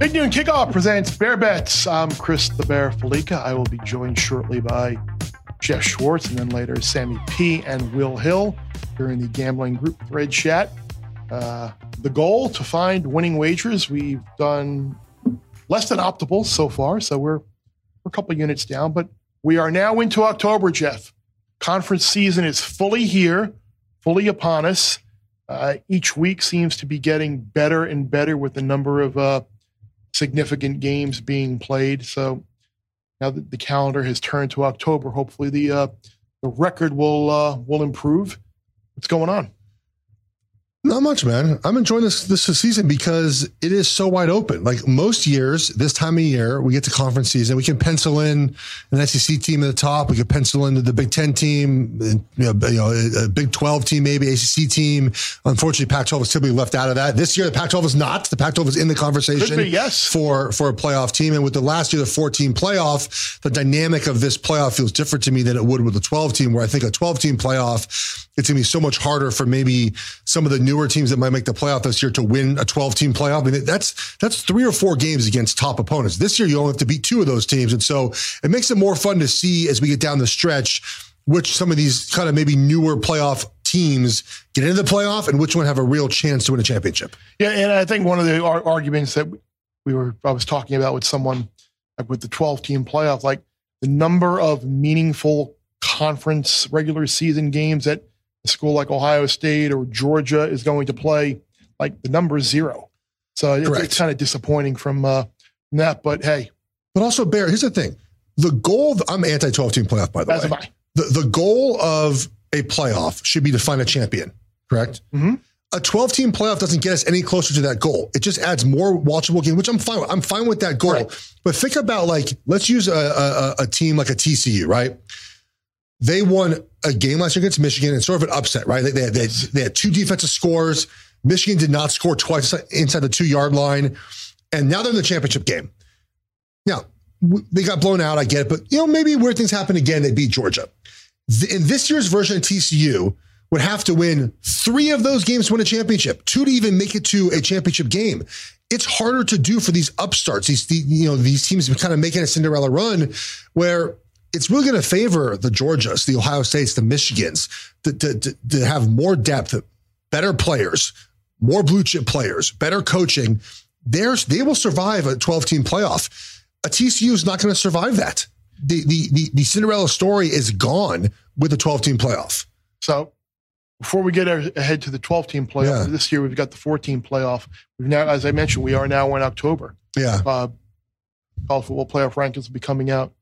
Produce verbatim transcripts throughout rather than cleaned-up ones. Big Noon Kickoff presents Bear Bets. I'm Chris the Bear Fallica. I will be joined shortly by Jeff Schwartz and then later Sammy P and Will Hill during the gambling group thread chat. Uh, the goal to find winning wagers. We've done less than optimal so far, so we're, we're a couple units down, but we are now into October, Jeff. Conference season is fully here, fully upon us. Uh, each week seems to be getting better and better with the number of uh, significant games being played. So now that the calendar has turned to October, hopefully the uh, the record will uh, will improve. What's going on? Not much, man. I'm enjoying this this season because it is so wide open. Like most years, this time of year, we get to conference season. We can pencil in an S E C team at the top. We can pencil into the Big Ten team, you know, you know, a Big twelve team, maybe A C C team. Unfortunately, Pac twelve is typically left out of that. This year, the Pac twelve is not. The Pac twelve is in the conversation be, yes. for, for a playoff team. And with the last year, the four-team playoff, the dynamic of this playoff feels different to me than it would with a twelve-team, where I think a twelve-team playoff, it's going to be so much harder for maybe some of the newer teams that might make the playoff this year to win a twelve-team playoff. I mean, that's that's three or four games against top opponents. This year, you only have to beat two of those teams. And so it makes it more fun to see as we get down the stretch, which some of these kind of maybe newer playoff teams get into the playoff and which one have a real chance to win a championship. Yeah, and I think one of the ar- arguments that we were I was talking about with someone, like with the twelve-team playoff, like the number of meaningful conference regular season games that a school like Ohio State or Georgia is going to play, like the number is zero. So it's, it's kind of disappointing from uh, that, but hey. But also, Bear, here's the thing. The goal, of, I'm anti-twelve team playoff, by the That's way. The, the goal of a playoff should be to find a champion, correct? Mm-hmm. A twelve-team playoff doesn't get us any closer to that goal. It just adds more watchable games, which I'm fine with. I'm fine with that goal. Right. But think about, like, let's use a, a, a team like a T C U, right? They won a game last year against Michigan. It's sort of an upset, right? They, they, they, they had two defensive scores. Michigan did not score twice inside the two-yard line. And now they're in the championship game. Now, they got blown out, I get it. But, you know, maybe weird things happen again. They beat Georgia. The, in this year's version of T C U, would have to win three of those games to win a championship, two to even make it to a championship game. It's harder to do for these upstarts. These, the, you know, these teams have kind of making a Cinderella run where it's really going to favor the Georgias, the Ohio States, the Michigans to, to, to have more depth, better players, more blue chip players, better coaching. There's, they will survive a twelve-team playoff. A T C U is not going to survive that. The, the, the, the Cinderella story is gone with a twelve-team playoff. So before we get ahead to the twelve-team playoff, yeah. This year we've got the four-team playoff. We've now, as I mentioned, we are now in October. Yeah. Uh, college football playoff rankings will be coming out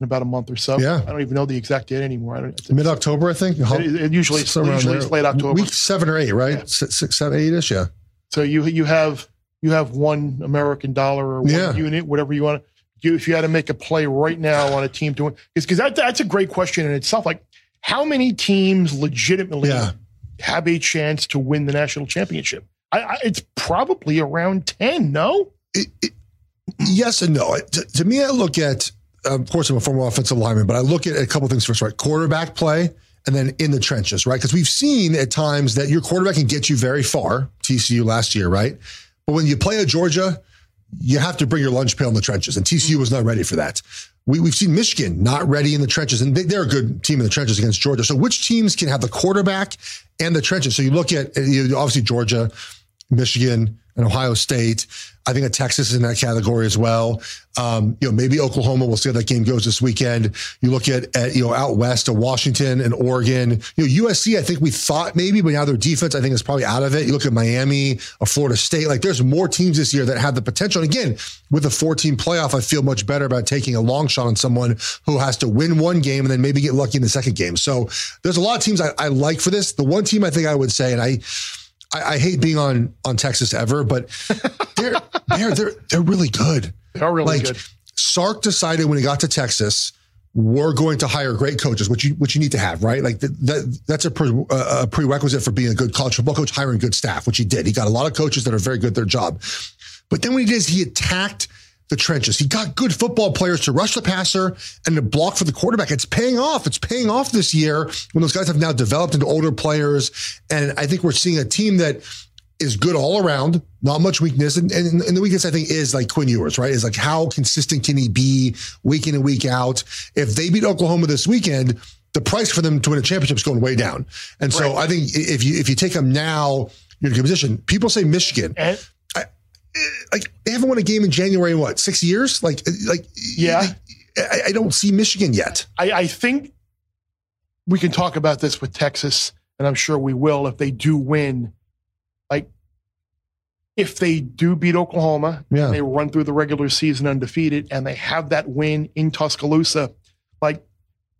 in about a month or so. Yeah. I don't even know the exact date anymore. I don't, mid-October, I think. It, it usually it's usually it's late October. Week seven or eight, right? Yeah. Six, six, seven, eight-ish, yeah. So you you have you have one American dollar or one yeah. unit, whatever you want. You, if you had to make a play right now on a team to win, because that, that's a great question in itself. Like, how many teams legitimately yeah. have a chance to win the national championship? I, I, it's probably around ten, no? It, it, yes and no. To, to me, I look at... Of course, I'm a former offensive lineman, but I look at a couple things first, right? Quarterback play and then in the trenches, right? Because we've seen at times that your quarterback can get you very far, T C U last year, right? But when you play at Georgia, you have to bring your lunch pail in the trenches. And T C U was not ready for that. We, we've seen Michigan not ready in the trenches, and they, they're a good team in the trenches against Georgia. So which teams can have the quarterback and the trenches? So you look at, obviously, Georgia, Michigan, and Ohio State. I think that Texas is in that category as well. Um, you know, maybe Oklahoma. We'll see how that game goes this weekend. You look at, at you know, out west to Washington and Oregon. You know, U S C, I think we thought maybe, but now their defense, I think, is probably out of it. You look at Miami or Florida State. Like, there's more teams this year that have the potential. And again, with a four-team playoff, I feel much better about taking a long shot on someone who has to win one game and then maybe get lucky in the second game. So there's a lot of teams I, I like for this. The one team I think I would say, and I, I, I hate being on, on Texas ever, but they're, they're, they're, they're really good. They are really like, good. Sark decided when he got to Texas, we're going to hire great coaches, which you, which you need to have, right? Like the, that, that's a, pre, uh, a prerequisite for being a good college football coach, hiring good staff, which he did. He got a lot of coaches that are very good at their job. But then what he did is he attacked the trenches. He got good football players to rush the passer and to block for the quarterback. It's paying off. It's paying off this year when those guys have now developed into older players. And I think we're seeing a team that is good all around, not much weakness. And, and, and the weakness, I think, is like Quinn Ewers, right? Is like, how consistent can he be week in and week out? If they beat Oklahoma this weekend, the price for them to win a championship is going way down. And so right. I think if you, if you take them now, you're in a good position. People say Michigan. And- Like they haven't won a game in January in what, six years? Like, like yeah, I, I don't see Michigan yet. I, I think we can talk about this with Texas, and I'm sure we will if they do win. Like, if they do beat Oklahoma, yeah. and they run through the regular season undefeated, and they have that win in Tuscaloosa. Like,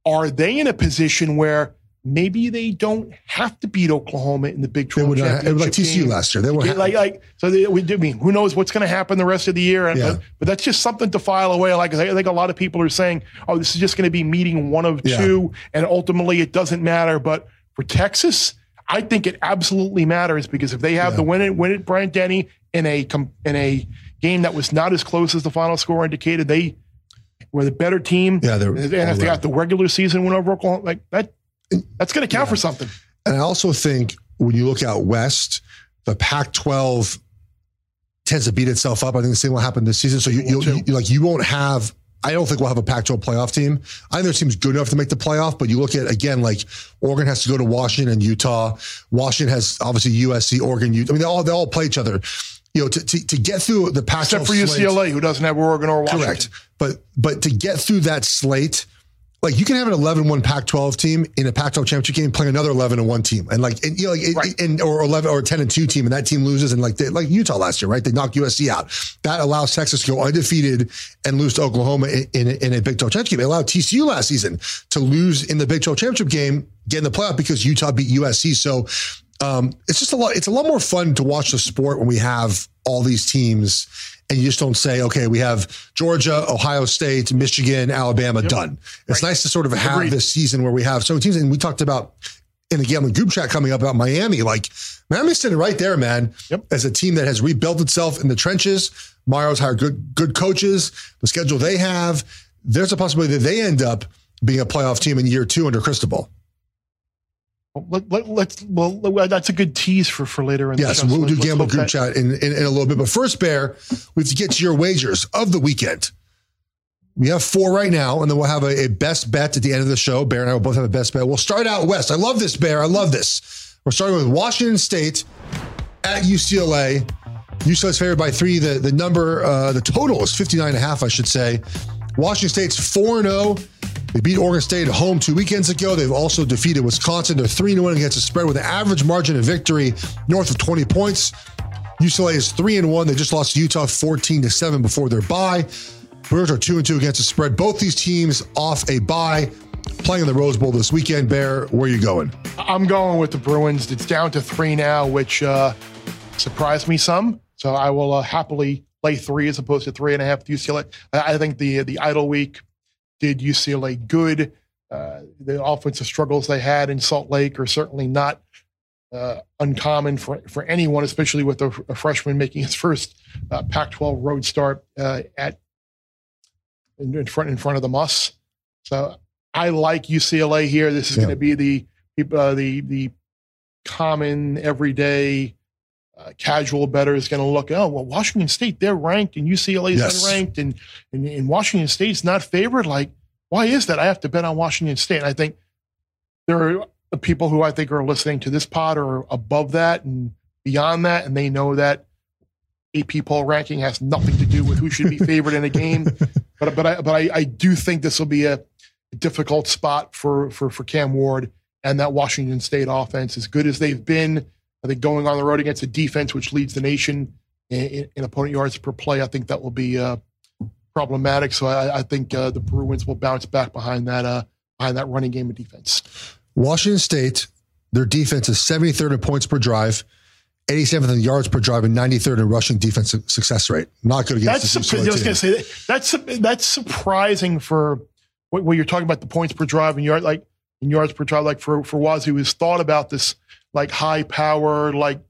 are they in a position where maybe they don't have to beat Oklahoma in the Big twelve championship game? It was like T C U last year. They were like, like so. They, we, I mean, who knows what's going to happen the rest of the year? And, yeah. but, but that's just something to file away. Like I think a lot of people are saying, "Oh, this is just going to be meeting one of yeah. two, and ultimately it doesn't matter." But for Texas, I think it absolutely matters because if they have yeah. the win it, win it, Bryant Denny in a in a game that was not as close as the final score indicated, they were the better team. Yeah, they're, and if right. they got the regular season win over Oklahoma, like that. That's going to count yeah. for something. And I also think when you look out west, the Pac twelve tends to beat itself up. I think the same will happen this season. So you, you, you, you like you won't have. I don't think we'll have a Pac twelve playoff team. I think their team's good enough to make the playoff, but you look at, again, like Oregon has to go to Washington and Utah. Washington has obviously U S C, Oregon, Utah. I mean, they all they all play each other. You know, to, to, to get through the Pac twelve, except for U C L A, slate, who doesn't have Oregon or Washington. Correct, but but to get through that slate. Like, you can have an eleven one Pac twelve team in a Pac twelve championship game playing another eleven and one team, and like, and, you know, like right. and or eleven or ten and two team, and that team loses, and like they, like Utah last year, right? They knocked U S C out. That allows Texas to go undefeated and lose to Oklahoma in in, in a Big twelve championship game. It allowed T C U last season to lose in the Big twelve championship game, get in the playoff because Utah beat U S C. So um, it's just a lot. It's a lot more fun to watch the sport when we have all these teams. And you just don't say, okay, we have Georgia, Ohio State, Michigan, Alabama, yep. done. It's right. nice to sort of have Agreed. this season where we have so many teams. And we talked about in the Gambling Group Chat coming up about Miami. Like, Miami's sitting right there, man, yep. as a team that has rebuilt itself in the trenches. Mario's hired good, good coaches. The schedule they have, there's a possibility that they end up being a playoff team in year two under Cristobal. Let, let, let's, well, that's a good tease for, for later in yeah, the show. Yes, so we'll do let's, Gamble let's Group Chat in, in, in a little bit. But first, Bear, we have to get to your wagers of the weekend. We have four right now, and then we'll have a, a best bet at the end of the show. Bear and I will both have a best bet. We'll start out west. I love this, Bear. I love this. We're starting with Washington State at U C L A. U C L A's favored by three. The, the number, uh, the total is fifty-nine and a half, I should say. Washington State's four and oh. They beat Oregon State at home two weekends ago. They've also defeated Wisconsin. They're three and one against the spread with an average margin of victory north of twenty points. U C L A is three and one. They just lost to Utah fourteen to seven before their bye. Brewers are two and two against the spread. Both these teams off a bye, playing in the Rose Bowl this weekend. Bear, where are you going? I'm going with the Bruins. It's down to three now, which uh, surprised me some. So I will uh, happily lay three as opposed to three and a half to U C L A. I think the the idle week did U C L A good. Uh, the offensive struggles they had in Salt Lake are certainly not uh, uncommon for, for anyone, especially with a, a freshman making his first uh, Pac twelve road start uh, at in, in front in front of the Muss. So I like U C L A here. This is yeah. going to be the uh, the the common everyday uh, casual bettor is going to look, oh, well, Washington State, they're ranked, and U C L A is yes. unranked, and, and, and Washington State's not favored. Like, why is that? I have to bet on Washington State. And I think there are people who I think are listening to this pod or above that and beyond that, and they know that A P poll ranking has nothing to do with who should be favored in a game. But but I but I, I do think this will be a difficult spot for, for for Cam Ward and that Washington State offense. As good as they've been, I think going on the road against a defense which leads the nation in, in, in opponent yards per play, I think that will be uh, problematic. So I, I think uh, the Bruins will bounce back behind that uh, behind that running game of defense. Washington State, their defense is seventy-third in points per drive, eighty-seventh in yards per drive, and ninety-third in rushing defense success rate. Not good against that's the U C L A. I was going to say that, that's that's surprising for what, what you're talking about, the points per drive and yard like in yards per drive. Like for for Wazoo, who's thought about this like high power like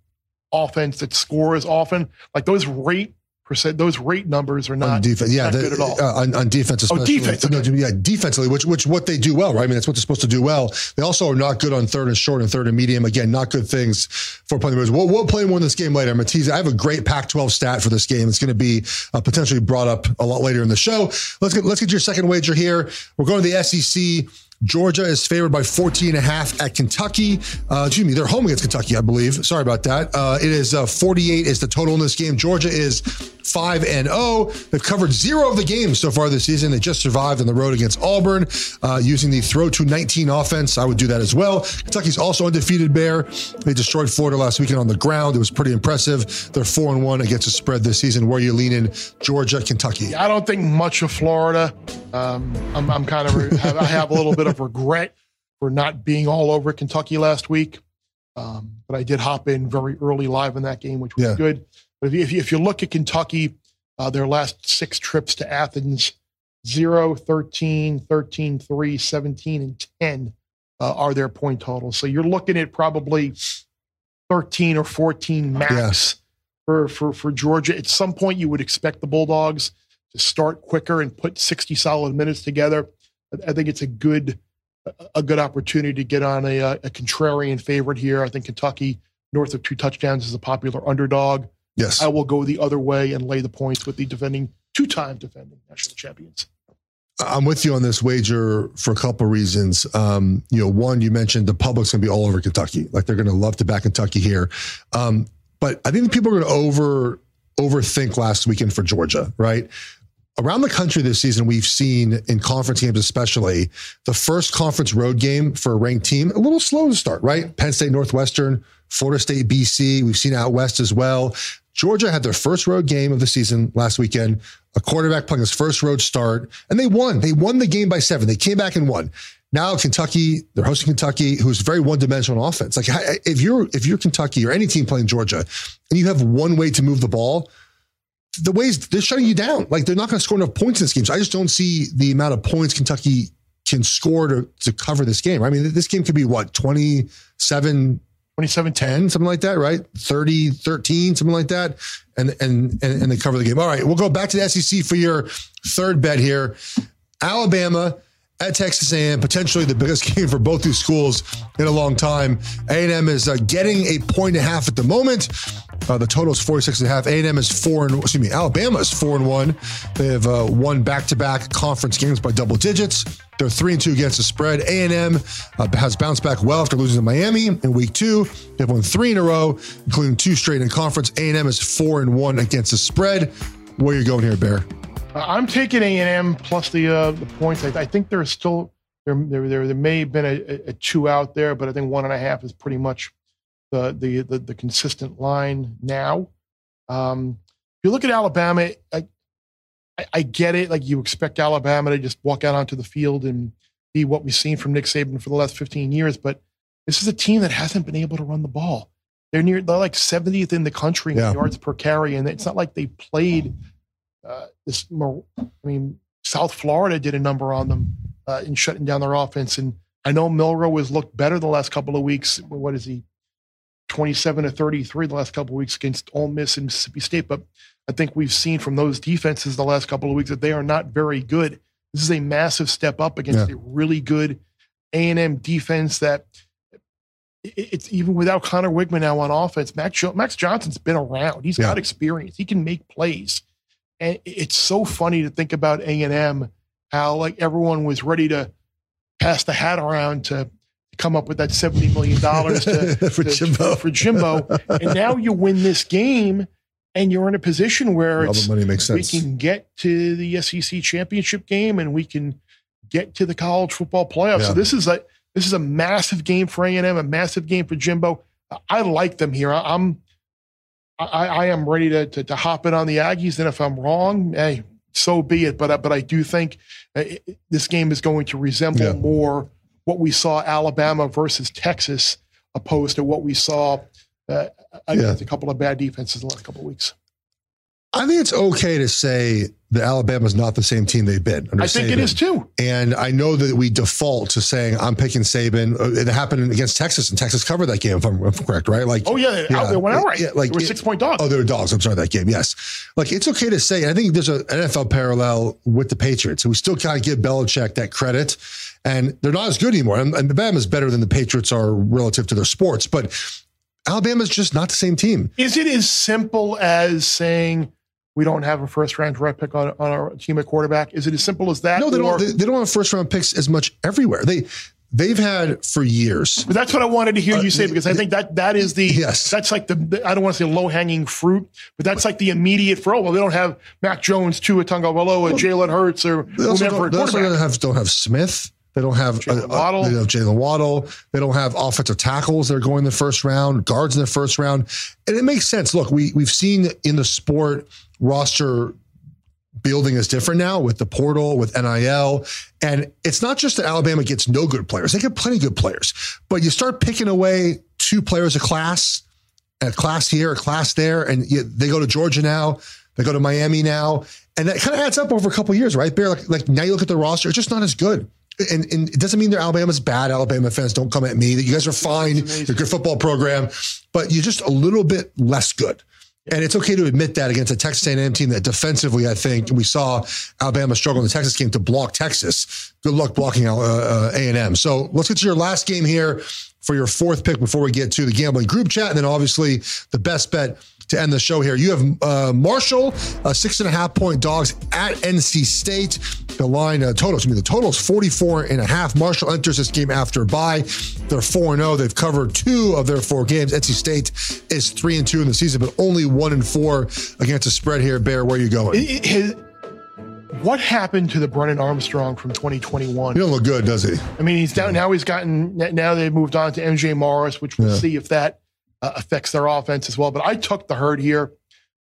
offense that scores often. Like those rate percent, those rate numbers are not, defense, yeah, not the, good at all uh, on, on defense. Especially. Oh, defense. No, okay. Yeah, defensively, which which what they do well, right? I mean, that's what they're supposed to do well. They also are not good on third and short and third and medium. Again, not good things for playing the Bears. We'll, we'll play more in this game later. I'm gonna tease. I have a great Pac twelve stat for this game. It's going to be uh, potentially brought up a lot later in the show. Let's get let's get your second wager here. We're going to the S E C. Georgia is favored by fourteen and a half at Kentucky. Uh, excuse me, they're home against Kentucky, I believe. Sorry about that. Uh, it is uh, forty-eight is the total in this game. Georgia is five and oh. They've covered zero of the games so far this season. They just survived on the road against Auburn uh, using the throw to nineteen offense. I would do that as well. Kentucky's also undefeated, Bear. They destroyed Florida last weekend on the ground. It was pretty impressive. They're four and one against the spread this season. Where are you leaning? Georgia, Kentucky. I don't think much of Florida. Um, I'm, I'm kind of, I have a little bit of regret for not being all over Kentucky last week. Um, but I did hop in very early live in that game, which was yeah. good. But if you, if you, if you look at Kentucky, uh, their last six trips to Athens, zero, thirteen, thirteen, three, seventeen, and ten uh, are their point totals. So you're looking at probably thirteen or fourteen max yeah. for, for, for Georgia. At some point you would expect the Bulldogs to start quicker and put sixty solid minutes together. I think it's a good a good opportunity to get on a, a contrarian favorite here. I think Kentucky north of two touchdowns is a popular underdog. Yes, I will go the other way and lay the points with the defending two-time defending national champions. I'm with you on this wager for a couple of reasons. Um, you know, one, you mentioned the public's going to be all over Kentucky. Like they're going to love to back Kentucky here. Um, but I think people are going to over overthink last weekend for Georgia, right? Around the country this season, we've seen in conference games, especially the first conference road game for a ranked team, a little slow to start, right? Penn State, Northwestern, Florida State, B C. We've seen out West as well. Georgia had their first road game of the season last weekend, a quarterback playing his first road start, and they won. They won the game by seven. They came back and won. Now Kentucky, they're hosting Kentucky, who's very one-dimensional on offense. Like if you're, if you're Kentucky or any team playing Georgia and you have one way to move the ball, the ways they're shutting you down. Like they're not going to score enough points in this game. So I just don't see the amount of points Kentucky can score to, to cover this game. I mean, this game could be what? twenty-seven, twenty-seven, ten, something like that, right? thirty, thirteen, something like that. And, and, and, and they cover the game. All right. We'll go back to the S E C for your third bet here. Alabama at Texas A and M, potentially the biggest game for both these schools in a long time. A and M is uh, getting a point and a half at the moment. Uh, the total is forty-six and a half. A and M is four and excuse me, Alabama is four and one. They have uh, won back-to-back conference games by double digits. They're three and two against the spread. A and M uh, has bounced back well after losing to Miami in week two. They've won three in a row, including two straight in conference. A and M is four and one against the spread. Where are you going here, Bear? I'm taking A and M plus the uh, the points. I, I think there's still there there there, there may have been a, a two out there, but I think one and a half is pretty much the the the, the consistent line now. Um, if you look at Alabama, I, I, I get it. Like you expect Alabama to just walk out onto the field and be what we've seen from Nick Saban for the last fifteen years, but this is a team that hasn't been able to run the ball. They're near they're like seventieth in the country in yeah. yards per carry, and it's not like they played. Uh, this, I mean, South Florida did a number on them uh, in shutting down their offense. And I know Milroe has looked better the last couple of weeks. What is he? twenty-seven to thirty-three the last couple of weeks against Ole Miss and Mississippi State. But I think we've seen from those defenses the last couple of weeks that they are not very good. This is a massive step up against yeah. a really good A and M defense that it's even without Connor Wigman now on offense, Max, Max Johnson's been around. He's yeah. got experience. He can make plays. And it's so funny to think about A and M, how like everyone was ready to pass the hat around to come up with that seventy million dollars to, for, to, Jimbo. for Jimbo. And now you win this game and you're in a position where all it's, money makes we sense. Can get to the S E C championship game and we can get to the college football playoffs. Yeah. So this is a, this is a massive game for A and M, a massive game for Jimbo. I like them here. I, I'm, I, I am ready to, to, to hop in on the Aggies. And if I'm wrong, hey, so be it. But, uh, but I do think uh, it, this game is going to resemble yeah. more what we saw Alabama versus Texas opposed to what we saw uh, against yeah. a couple of bad defenses in the last couple of weeks. I think it's okay to say that Alabama's not the same team they've been. I think Saban. It is too. And I know that we default to saying, I'm picking Saban. It happened against Texas, and Texas covered that game, if I'm, if I'm correct, right? Like, oh, yeah, yeah. Out, they went out right. Yeah, like, they were six-point dogs. Oh, they were dogs. I'm sorry, that game, yes. Like, it's okay to say, I think there's an N F L parallel with the Patriots. So we still kind of give Belichick that credit. And they're not as good anymore. And, and Alabama's better than the Patriots are relative to their sports. But Alabama's just not the same team. Is it as simple as saying, we don't have a first-round draft pick on, on our team at quarterback? Is it as simple as that? No, they don't. They, they don't have first-round picks as much everywhere. They they've had for years. But that's what I wanted to hear uh, you say, because I think that that is the yes. That's like the I don't want to say low-hanging fruit, but that's like the immediate for. Oh, well, they don't have Mac Jones, Tua Tagovailoa, Jalen Hurts, or whoever. They also don't have don't have Smith. They don't have Jalen Waddle. Uh, they, have Jalen Waddle. They don't have offensive tackles that are going in the first round, guards in the first round. And it makes sense. Look, we, we've seen in the sport roster building is different now with the portal, with N I L. And it's not just that Alabama gets no good players. They get plenty of good players. But you start picking away two players a class, a class here, a class there, and you, they go to Georgia now. They go to Miami now. And that kind of adds up over a couple of years, right? Bear, like, like now you look at the roster, it's just not as good. And, and it doesn't mean that Alabama's bad. Alabama fans, don't come at me. You guys are fine. You're a good football program, but you're just a little bit less good. And it's okay to admit that against a Texas A and M team that defensively, I think, and we saw Alabama struggle in the Texas game to block Texas. Good luck blocking uh, uh, A and M. So let's get to your last game here for your fourth pick before we get to the gambling group chat. And then obviously the best bet to end the show here. You have uh, Marshall, uh, six and a half point dogs at N C State. The line uh, total, excuse me, the total is forty-four and a half. Marshall enters this game after a bye. They're four and oh. They've covered two of their four games. N C State is three and two in the season, but only one and four against the spread here. Bear, where are you going? It, it, his, what happened to the Brennan Armstrong from twenty twenty-one? He don't look good, does he? I mean, he's down. Now he's gotten, now they've moved on to M J Morris, which we'll yeah. see if that Uh, affects their offense as well. But I took the herd here,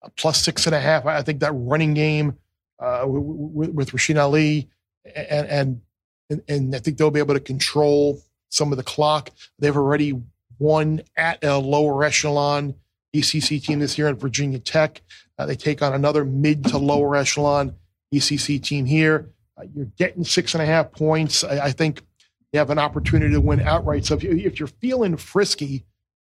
uh, plus six and a half. I think that running game uh, w- w- with Rasheed Ali, and, and and and I think they'll be able to control some of the clock. They've already won at a lower echelon E C C team this year in Virginia Tech. Uh, they take on another mid to lower echelon E C C team here. Uh, you're getting six and a half points. I, I think they have an opportunity to win outright. So if, you, if you're feeling frisky,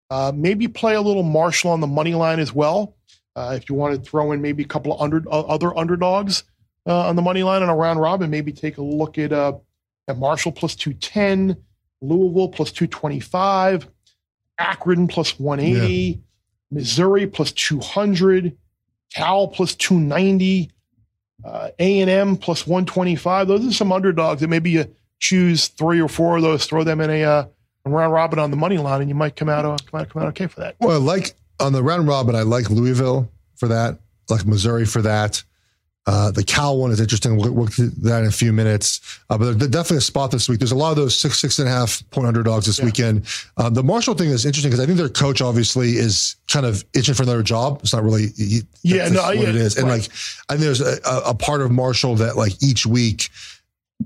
Uh, maybe play a little Marshall on the money line as well. Uh, if you want to throw in maybe a couple of under, uh, other underdogs uh, on the money line and a round robin, maybe take a look at uh, at Marshall plus two ten, Louisville plus two twenty-five, Akron plus one eighty, yeah. Missouri plus two hundred, Cal plus two ninety, uh, A and M plus one twenty-five. Those are some underdogs that maybe you choose three or four of those, throw them in a uh, and round robin on the money line, and you might come out come out come out okay for that. Well, like on the round robin, I like Louisville for that, like Missouri for that. Uh, the Cal one is interesting. We'll look at that in a few minutes. Uh, but they're definitely a spot this week. There's a lot of those six, six and a half point underdogs this yeah. weekend. Um, the Marshall thing is interesting because I think their coach obviously is kind of itching for another job. It's not really he, yeah, no, what yeah, it is. And right. like, and there's a, a part of Marshall that like each week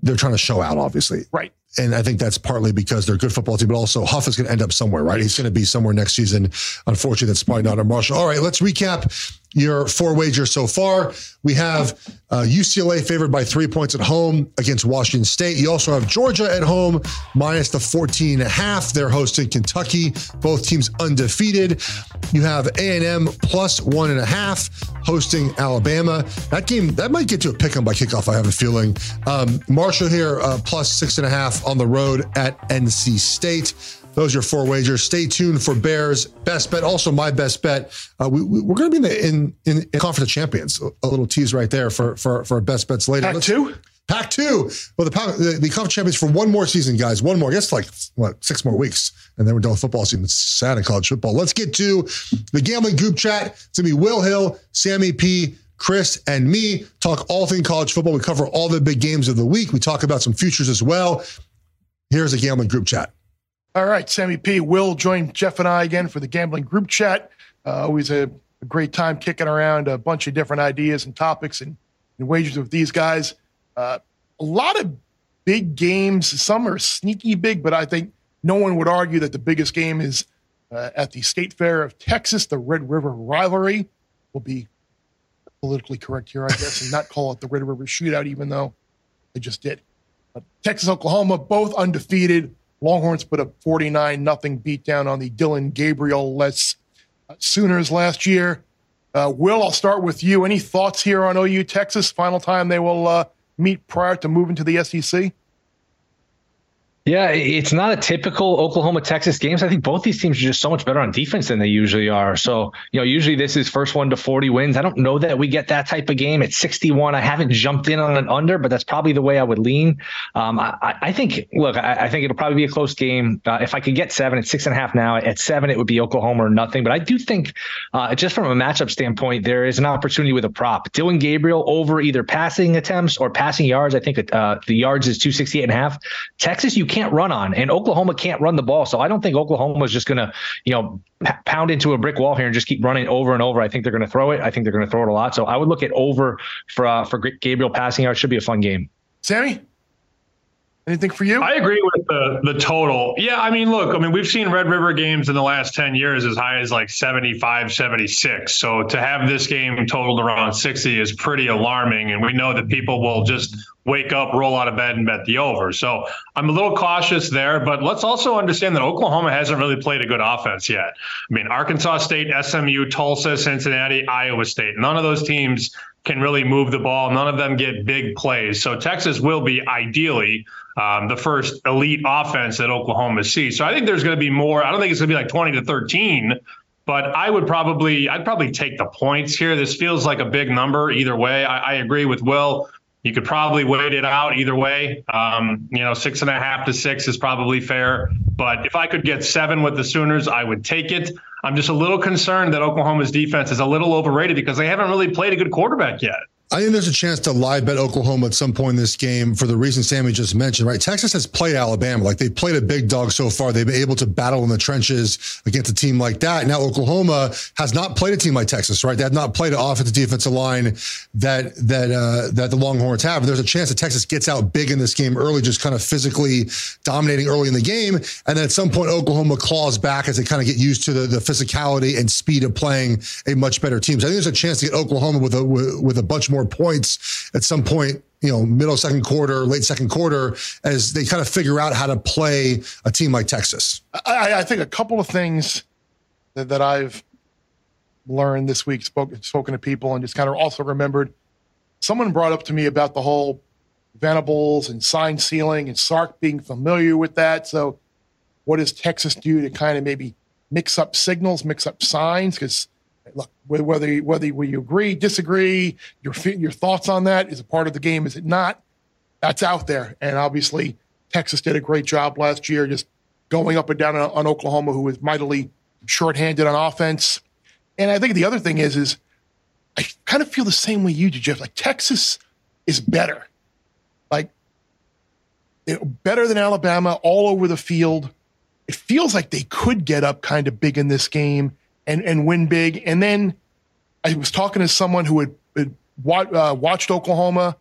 they're trying to show out, obviously. Right. And I think that's partly because they're a good football team, but also Huff is going to end up somewhere, right? He's going to be somewhere next season. Unfortunately, that's probably not a Marshall. All right, let's recap your four wagers so far. We have uh, U C L A favored by three points at home against Washington State. You also have Georgia at home, minus the fourteen and a half. They're hosting Kentucky. Both teams undefeated. You have A and M plus one and a half, hosting Alabama. That game, that might get to a pick-em by kickoff, I have a feeling. Um, Marshall here, uh, plus six and a half on the road at N C State. Those are your four wagers. Stay tuned for Bear's best bet. Also, my best bet. Uh, we, we, we're going to be in the in, in Conference of Champions. A little tease right there for for, for our best bets later. Pack Let's, two? Pack two. Well, the, the, the Conference Champions for one more season, guys. One more. I guess like, what, six more weeks. And then we're done with football season. It's sad in college football. Let's get to the gambling group chat. It's going to be Will Hill, Sammy P., Chris, and me. Talk all things college football. We cover all the big games of the week. We talk about some futures as well. Here's a gambling group chat. All right, Sammy P. will join Jeff and I again for the gambling group chat. Uh, always a, a great time kicking around a bunch of different ideas and topics and, and wagers with these guys. Uh, a lot of big games. Some are sneaky big, but I think no one would argue that the biggest game is uh, at the State Fair of Texas. The Red River rivalry will be politically correct here, I guess, and not call it the Red River Shootout, even though they just did. But Texas, Oklahoma, both undefeated. Longhorns put up forty-nine nothing beatdown on the Dillon Gabriel-less uh, Sooners last year. Uh, Will, I'll start with you. Any thoughts here on O U Texas? Final time they will uh, meet prior to moving to the S E C? Yeah, it's not a typical Oklahoma-Texas game. So I think both these teams are just so much better on defense than they usually are. So, you know, usually this is first one to forty wins. I don't know that we get that type of game at sixty-one. I haven't jumped in on an under, but that's probably the way I would lean. Um, I, I think, look, I, I think it'll probably be a close game. Uh, if I could get seven, it's six and a half now. At seven, it would be Oklahoma or nothing. But I do think uh, just from a matchup standpoint, there is an opportunity with a prop. Dillon Gabriel over either passing attempts or passing yards. I think uh, the yards is two sixty-eight and a half. Texas, you can't run on, and Oklahoma can't run the ball. So I don't think Oklahoma is just going to, you know, p- pound into a brick wall here and just keep running over and over. I think they're going to throw it. I think they're going to throw it a lot. So I would look at over for, uh, for Gabriel passing yards. Should be a fun game. Sammy, anything for you? I agree with the the total. Yeah. I mean, look, I mean, we've seen Red River games in the last ten years as high as like seventy-five, seventy-six. So to have this game totaled around sixty is pretty alarming. And we know that people will just wake up, roll out of bed, and bet the over. So I'm a little cautious there, but let's also understand that Oklahoma hasn't really played a good offense yet. I mean, Arkansas State, S M U, Tulsa, Cincinnati, Iowa State, none of those teams can really move the ball. None of them get big plays. So Texas will be ideally um, the first elite offense that Oklahoma sees. So I think there's going to be more. I don't think it's going to be like twenty to thirteen, but I would probably, I'd probably take the points here. This feels like a big number either way. I, I agree with Will. You could probably wait it out either way. Um, you know, six and a half to six is probably fair. But if I could get seven with the Sooners, I would take it. I'm just a little concerned that Oklahoma's defense is a little overrated because they haven't really played a good quarterback yet. I think there's a chance to live bet Oklahoma at some point in this game for the reason Sammy just mentioned, right? Texas has played Alabama. Like, they've played a big dog so far. They've been able to battle in the trenches against a team like that. Now, Oklahoma has not played a team like Texas, right? They have not played an offensive defensive line that that uh, that the Longhorns have. And there's a chance that Texas gets out big in this game early, just kind of physically dominating early in the game. And then at some point, Oklahoma claws back as they kind of get used to the, the physicality and speed of playing a much better team. So I think there's a chance to get Oklahoma with a, with a bunch more points at some point, you know, middle second quarter, late second quarter, as they kind of figure out how to play a team like Texas. I, I think a couple of things that, that I've learned this week, spoke, spoken to people, and just kind of also remembered, someone brought up to me about the whole Venables and sign ceiling and Sark being familiar with that. So what does Texas do to kind of maybe mix up signals, mix up signs? Because look, whether whether you agree, disagree, your your thoughts on that is a part of the game. Is it not? That's out there. And obviously, Texas did a great job last year, just going up and down on, on Oklahoma, who was mightily shorthanded on offense. And I think the other thing is, is I kind of feel the same way you do, Jeff. Like, Texas is better, like it, better than Alabama all over the field. It feels like they could get up kind of big in this game. And, and win big. And then I was talking to someone who had, had watch, uh, watched Oklahoma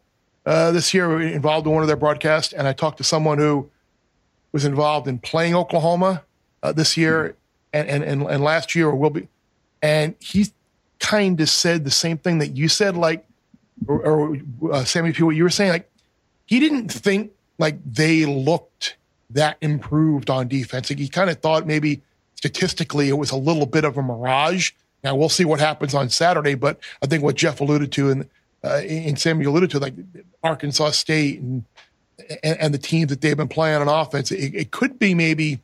uh, this year, involved in one of their broadcasts, and I talked to someone who was involved in playing Oklahoma uh, this year and, and, and, and last year, or will be. And he kind of said the same thing that you said, like, or, or uh, Sammy P., what you were saying. Like, he didn't think, like, they looked that improved on defense. Like, he kind of thought maybe statistically, it was a little bit of a mirage. Now, we'll see what happens on Saturday, but I think what Jeff alluded to and, uh, and Sammy alluded to, like Arkansas State and, and, and the teams that they've been playing on offense, it, it could be maybe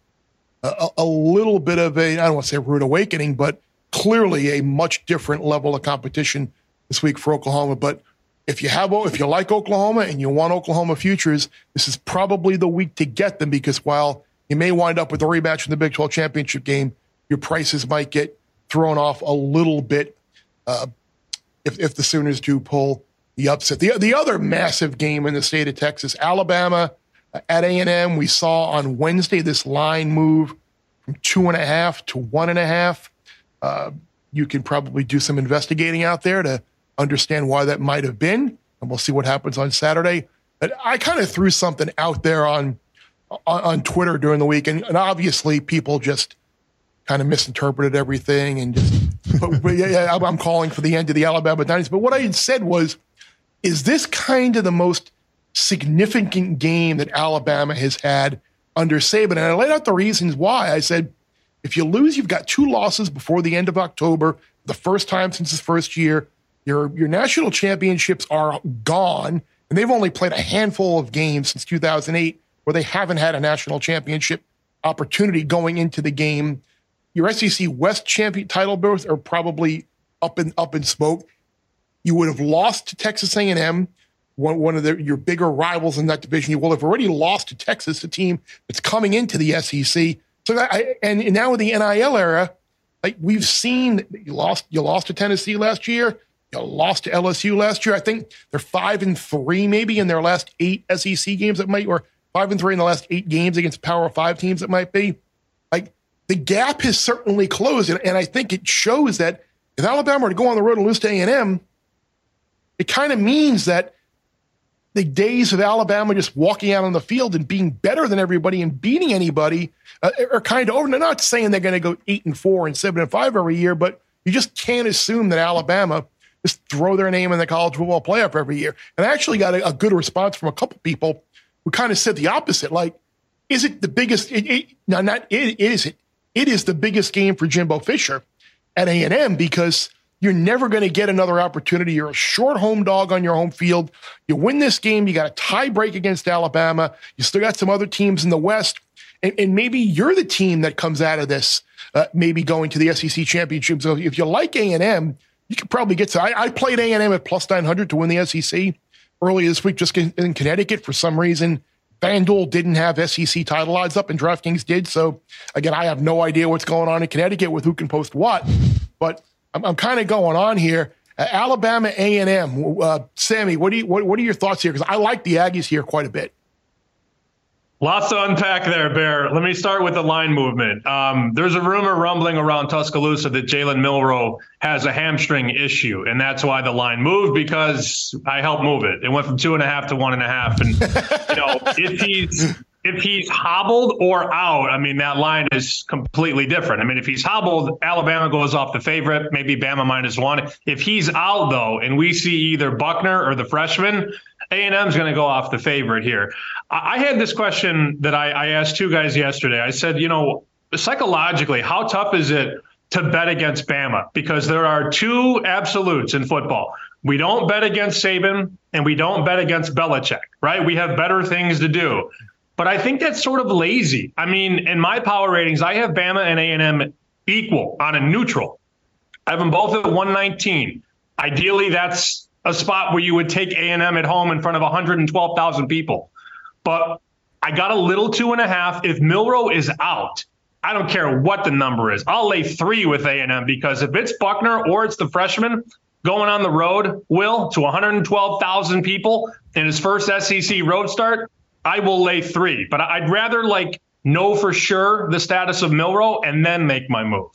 a, a little bit of a, I don't want to say rude awakening, but clearly a much different level of competition this week for Oklahoma. But if you have, if you like Oklahoma and you want Oklahoma futures, this is probably the week to get them, because while you may wind up with a rematch in the Big twelve championship game, your prices might get thrown off a little bit uh, if, if the Sooners do pull the upset. The, the other massive game in the state of Texas, Alabama at A and M, we saw on Wednesday this line move from two and a half to one and a half. Uh, you can probably do some investigating out there to understand why that might have been, and we'll see what happens on Saturday. But I kind of threw something out there on on, on Twitter during the week, and, and obviously people just kind of misinterpreted everything, and just, but, but yeah, yeah, I'm calling for the end of the Alabama dynasty. But what I had said was, is this kind of the most significant game that Alabama has had under Saban? And I laid out the reasons why. I said, if you lose, you've got two losses before the end of October, the first time since his first year. Your, your national championships are gone, and they've only played a handful of games since two thousand eight where they haven't had a national championship opportunity going into the game. Your S E C West champion title berths are probably up in, up in smoke. You would have lost to Texas A and M, one, one of the, your bigger rivals in that division. You will have already lost to Texas, a team that's coming into the S E C. So I, and now in the N I L era, like we've seen, you lost you lost to Tennessee last year. You lost to L S U last year. I think they're five and three, maybe in their last eight S E C games. That might, or five and three in the last eight games against Power Five teams. It might be like the gap has certainly closed, and, and I think it shows that if Alabama were to go on the road and lose to A and M, it kind of means that the days of Alabama just walking out on the field and being better than everybody and beating anybody uh, are kind of over. They're not saying they're going to go eight and four and seven and five every year, but you just can't assume that Alabama just throw their name in the college football playoff every year. And I actually got a, a good response from a couple people who kind of said the opposite. Like, is it the biggest? It, it, no, not it. Is it? It is the biggest game for Jimbo Fisher at A and M because you're never going to get another opportunity. You're a short home dog on your home field. You win this game, you got a tie break against Alabama. You still got some other teams in the West, and, and maybe you're the team that comes out of this, uh, maybe going to the S E C championship. So if you like A and M. You could probably get to. I, I played A and M at plus nine hundred to win the S E C earlier this week, just in Connecticut. For some reason, FanDuel didn't have S E C title odds up, and DraftKings did. So, again, I have no idea what's going on in Connecticut with who can post what. But I'm, I'm kind of going on here. Uh, Alabama A and M, uh, Sammy, what do you what, what are your thoughts here? Because I like the Aggies here quite a bit. Lots to unpack there, Bear. Let me start with the line movement. Um, there's a rumor rumbling around Tuscaloosa that Jalen Milroe has a hamstring issue, and that's why the line moved, because I helped move it. It went from two and a half to one and a half. And, you know, if he's if he's hobbled or out, I mean, that line is completely different. I mean, if he's hobbled, Alabama goes off the favorite, maybe Bama minus one. If he's out, though, and we see either Buckner or the freshman, A and M is going to go off the favorite here. I had this question that I, I asked two guys yesterday. I said, you know, psychologically, how tough is it to bet against Bama? Because there are two absolutes in football. We don't bet against Saban and we don't bet against Belichick, right? We have better things to do. But I think that's sort of lazy. I mean, in my power ratings, I have Bama and A and M equal on a neutral. I have them both at one nineteen. Ideally, that's a spot where you would take A and M at home in front of one hundred twelve thousand people. But I got a little two and a half. If Milroe is out, I don't care what the number is. I'll lay three with A and M because if it's Buckner or it's the freshman going on the road, Will, to one hundred twelve thousand people in his first S E C road start, I will lay three. But I'd rather like know for sure the status of Milroe and then make my move.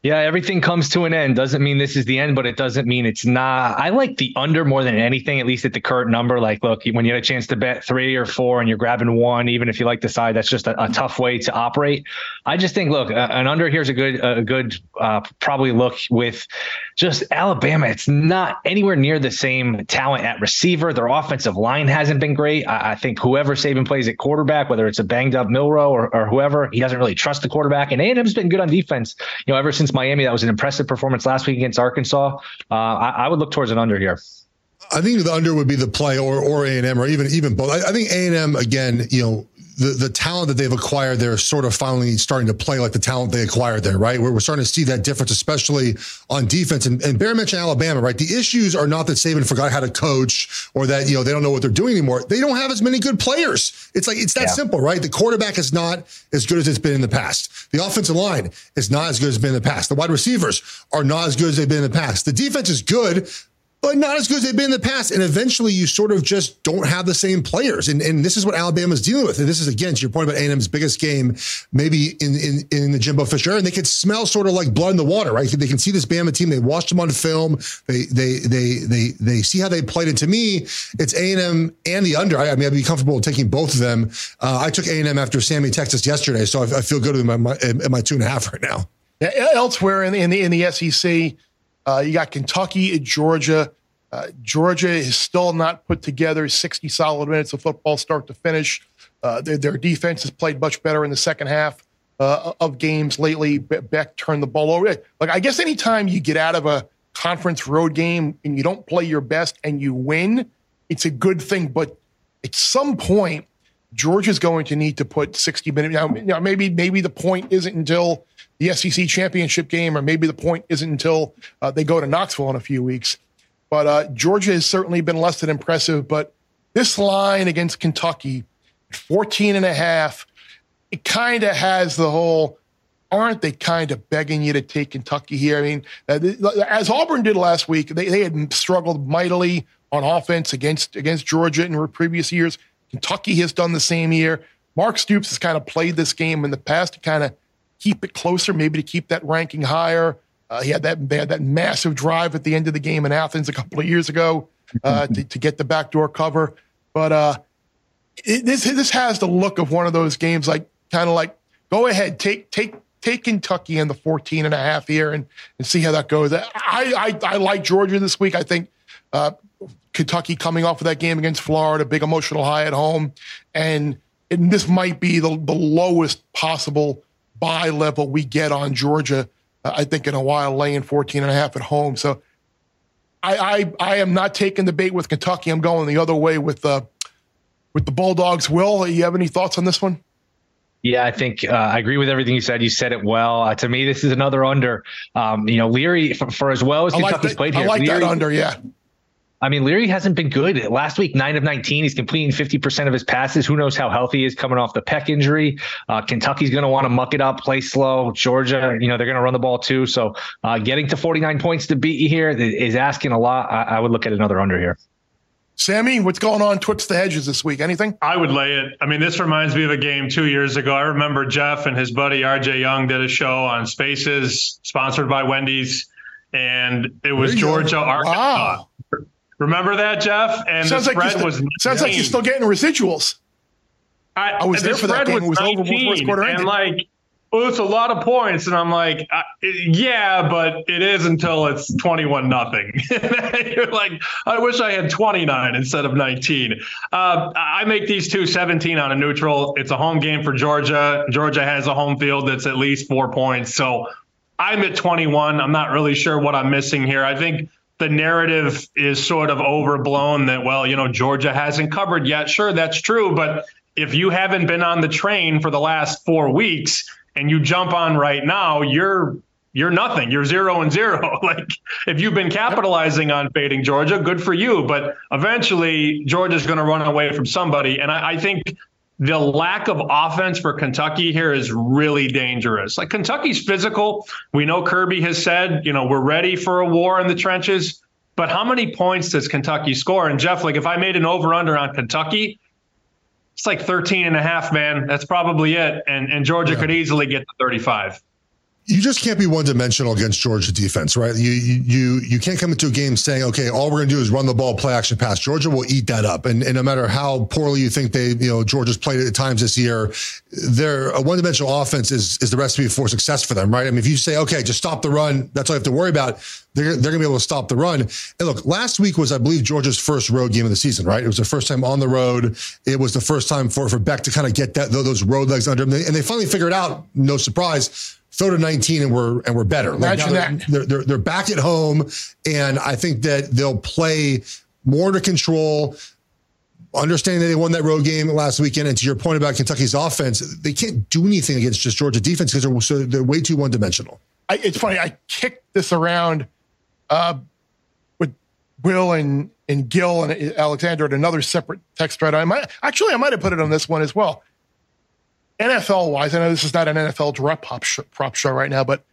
Yeah, everything comes to an end. Doesn't mean this is the end, but it doesn't mean it's not. I like the under more than anything, at least at the current number. Like, look, when you had a chance to bet three or four and you're grabbing one, even if you like the side, that's just a, a tough way to operate. I just think, look, an under here's a good, a good uh, probably look with just Alabama. It's not anywhere near the same talent at receiver. Their offensive line hasn't been great. I, I think whoever Saban plays at quarterback, whether it's a banged up Milroe or, or whoever, he doesn't really trust the quarterback. And A and M's been good on defense, you know, ever since Miami. That was an impressive performance last week against Arkansas. Uh, I, I would look towards an under here. I think the under would be the play, or or A and M, or even even both. I, I think A and M again. You know, the, the talent that they've acquired there is sort of finally starting to play like the talent they acquired there, right? We're, we're starting to see that difference, especially on defense. And, and Bear mentioned Alabama, right? The issues are not that Saban forgot how to coach or that, you know, they don't know what they're doing anymore. They don't have as many good players. It's like, it's that yeah. simple, right? The quarterback is not as good as it's been in the past. The offensive line is not as good as it's been in the past. The wide receivers are not as good as they've been in the past. The defense is good, but not as good as they've been in the past. And eventually you sort of just don't have the same players. And, and this is what Alabama's dealing with. And this is, again, to your point about A and M's biggest game, maybe in, in, in the Jimbo Fisher. And they could smell sort of like blood in the water, right? They can see this Bama team. They watched them on film. They, they, they, they, they see how they played. And to me, it's A and M and the under. I, I mean, I'd be comfortable taking both of them. Uh, I took A and M after Sammy, Texas yesterday. So I, I feel good in my, in my two and a half right now. Now elsewhere in the, in the, in the S E C, Uh, you got Kentucky at Georgia. Uh, Georgia is still not put together. sixty solid minutes of football, start to finish. Uh, their, their defense has played much better in the second half uh, of games lately. Beck turned the ball over. Like, I guess anytime you get out of a conference road game and you don't play your best and you win, it's a good thing. But at some point, Georgia's going to need to put sixty minutes. Now, now maybe maybe the point isn't until the S E C championship game, or maybe the point isn't until uh, they go to Knoxville in a few weeks. But uh, Georgia has certainly been less than impressive. But this line against Kentucky, fourteen and a half, it kind of has the whole, aren't they kind of begging you to take Kentucky here? I mean, as Auburn did last week, they, they had struggled mightily on offense against, against Georgia in previous years. Kentucky has done the same year. Mark Stoops has kind of played this game in the past to kind of keep it closer, maybe to keep that ranking higher. Uh, he had that, they had that massive drive at the end of the game in Athens a couple of years ago uh, to, to get the backdoor cover. But uh, it, this this has the look of one of those games, like kind of like, go ahead, take take take Kentucky in the fourteen and a half here and, and see how that goes. I, I, I like Georgia this week. I think uh, Kentucky coming off of that game against Florida, big emotional high at home. And, and this might be the, the lowest possible buy level we get on Georgia, uh, I think, in a while, laying fourteen and a half at home. So I, I I am not taking the bait with Kentucky. I'm going the other way with uh, with the Bulldogs. Will, you have any thoughts on this one? Yeah, I think uh, I agree with everything you said. You said it well. Uh, to me, this is another under. Um, you know, Leary, for, for as well as I Kentucky's like that, played here. I like Leary, that under, yeah. I mean, Leary hasn't been good. Last week, nine of nineteen. He's completing fifty percent of his passes. Who knows how healthy he is coming off the pec injury. Uh, Kentucky's going to want to muck it up, play slow. Georgia, you know, they're going to run the ball too. So uh, getting to forty-nine points to beat you here is asking a lot. I, I would look at another under here. Sammy, what's going on twixt the hedges this week? Anything? I would lay it. I mean, this reminds me of a game two years ago. I remember Jeff and his buddy R J Young did a show on Spaces, sponsored by Wendy's, and it was Georgia, Arkansas. Wow. Remember that, Jeff? And sounds the spread like still, was sounds like you're still getting residuals. I, I was there for that game. It was over before first quarter ended. And like, well, it's a lot of points, and I'm like, uh, it, yeah, but it is until it's twenty-one nothing. You're like, I wish I had twenty-nine instead of nineteen. Uh, I make these two seventeen on a neutral. It's a home game for Georgia. Georgia has a home field that's at least four points. So I'm at twenty-one. I'm not really sure what I'm missing here. I think the narrative is sort of overblown that, well, you know, Georgia hasn't covered yet. Sure, that's true. But if you haven't been on the train for the last four weeks and you jump on right now, you're you're nothing. You're zero and zero. Like, if you've been capitalizing on fading Georgia, good for you. But eventually Georgia's going to run away from somebody. And I, I think the lack of offense for Kentucky here is really dangerous. Like, Kentucky's physical. We know Kirby has said, you know, we're ready for a war in the trenches. But how many points does Kentucky score? And Jeff, like, if I made an over-under on Kentucky, it's like thirteen and a half, man. That's probably it. And and Georgia yeah. could easily get to thirty-five. You just can't be one-dimensional against Georgia defense, right? You you you can't come into a game saying, okay, all we're going to do is run the ball, play action, pass. Georgia will eat that up, and, and no matter how poorly you think they, you know, Georgia's played at times this year, their a one-dimensional offense is is the recipe for success for them, right? I mean, if you say, okay, just stop the run, that's all you have to worry about. They're, they're going to be able to stop the run. And look, last week was, I believe, Georgia's first road game of the season, right? It was the first time on the road. It was the first time for, for Beck to kind of get that those road legs under him. And they finally figured out, no surprise, throw to nineteen and we're and we're better. Like, Imagine they're, that. They're, they're, they're back at home, and I think that they'll play more to control. understanding that they won that road game last weekend, and to your point about Kentucky's offense, they can't do anything against just Georgia defense because they're, so they're way too one-dimensional. I, it's funny. I kicked this around uh, with Will and, and Gil and Alexander at another separate text thread. I might actually, I might have put it on this one as well. N F L-wise, I know this is not an N F L direct pop sh- prop show right now, but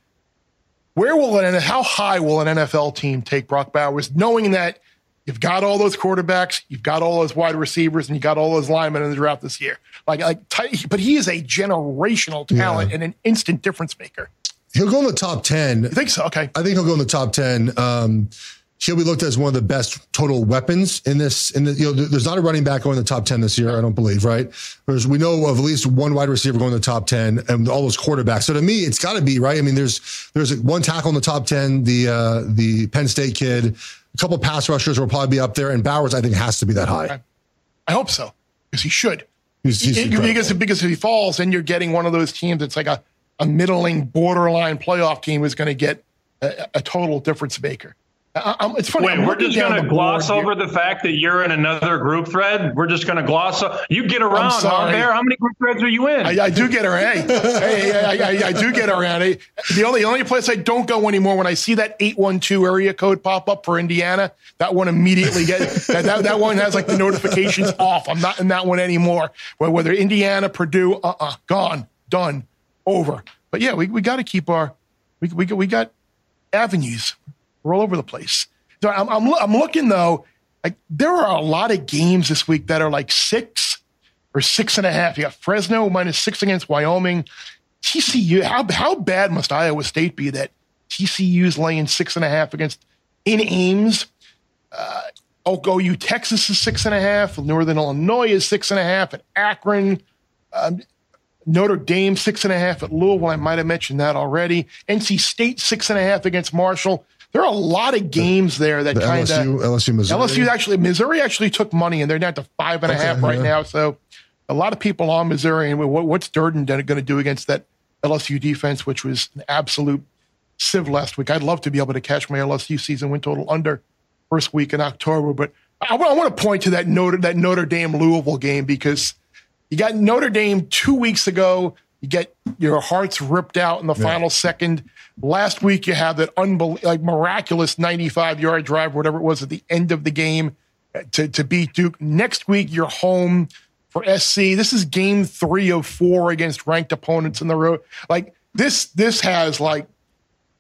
where will an how high will an N F L team take Brock Bowers, knowing that you've got all those quarterbacks, you've got all those wide receivers, and you got all those linemen in the draft this year? Like, like, t- but he is a generational talent yeah. and an instant difference maker. He'll go in the top ten. You think so? Okay. I think he'll go in the top ten. Um, he'll be looked at as one of the best total weapons in this. In the, you know, there's not a running back going in the top ten this year, I don't believe, right? There's, we know of at least one wide receiver going in the top ten and all those quarterbacks. So to me, it's got to be, right? I mean, there's there's one tackle in the top ten, the uh, the Penn State kid, a couple pass rushers will probably be up there, and Bowers, I think, has to be that high. I hope so, because he should. He's, he's he, because, because if he falls, then you're getting one of those teams that's like a, a middling borderline playoff team who's going to get a, a total difference maker. I, I'm, it's funny. Wait, I'm we're just going to gloss over here. The fact that you're in another group thread. We're just going to gloss over. You get around, huh, Bear? How many group threads are you in? I, I do get around. hey, hey, I, I, I do get around. Hey, the only the only place I don't go anymore, when I see that eight one two area code pop up for Indiana, that one immediately gets that, that that one has like the notifications off. I'm not in that one anymore. Whether Indiana, Purdue, uh, uh-uh, uh, gone, done, over. But yeah, we we got to keep our we we we got avenues. We're all over the place. So I'm, I'm, I'm looking, though, like there are a lot of games this week that are like six or six and a half. You got Fresno minus six against Wyoming. T C U, how how bad must Iowa State be that T C U's laying six and a half against in Ames? Uh, O U Texas is six and a half. Northern Illinois is six and a half at Akron. Um, Notre Dame, six and a half at Louisville. I might have mentioned that already. N C State, six and a half against Marshall. There are a lot of games there that the kind of L S U, L S U, Missouri. L S U actually, Missouri actually took money, and they're down to five and a okay, half right yeah. now. So, a lot of people on Missouri, and what's Durden going to do against that L S U defense, which was an absolute sieve last week? I'd love to be able to catch my L S U season win total under first week in October, but I, I want to point to that Notre that Notre Dame Louisville game, because you got Notre Dame two weeks ago. You get your hearts ripped out in the yeah. final second. Last week, you have that unbel- like miraculous ninety-five-yard drive, whatever it was, at the end of the game to, to beat Duke. Next week, you're home for S C. This is game three of four against ranked opponents in the road. Like this, this has like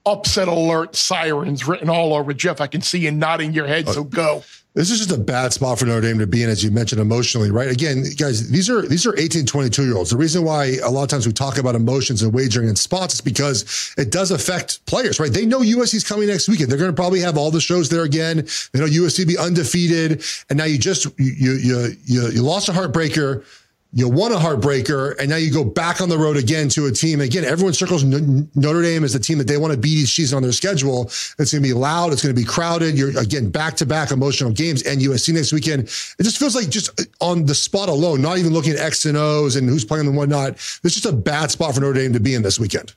upset alert sirens written all over. Jeff, I can see you nodding your head, so go. This is just a bad spot for Notre Dame to be in, as you mentioned, emotionally, right? Again, guys, these are these are eighteen, twenty-two-year-olds. The reason why a lot of times we talk about emotions and wagering and spots is because it does affect players, right? They know U S C's coming next weekend. They're going to probably have all the shows there again. They know U S C be undefeated, and now you just you you you, you lost a heartbreaker. You won a heartbreaker, and now you go back on the road again to a team. Again, everyone circles Notre Dame as the team that they want to beat each season on their schedule. It's going to be loud. It's going to be crowded. You're, again, back-to-back emotional games and U S C next weekend. It just feels like just on the spot alone, not even looking at X and O's and who's playing and whatnot. It's just a bad spot for Notre Dame to be in this weekend.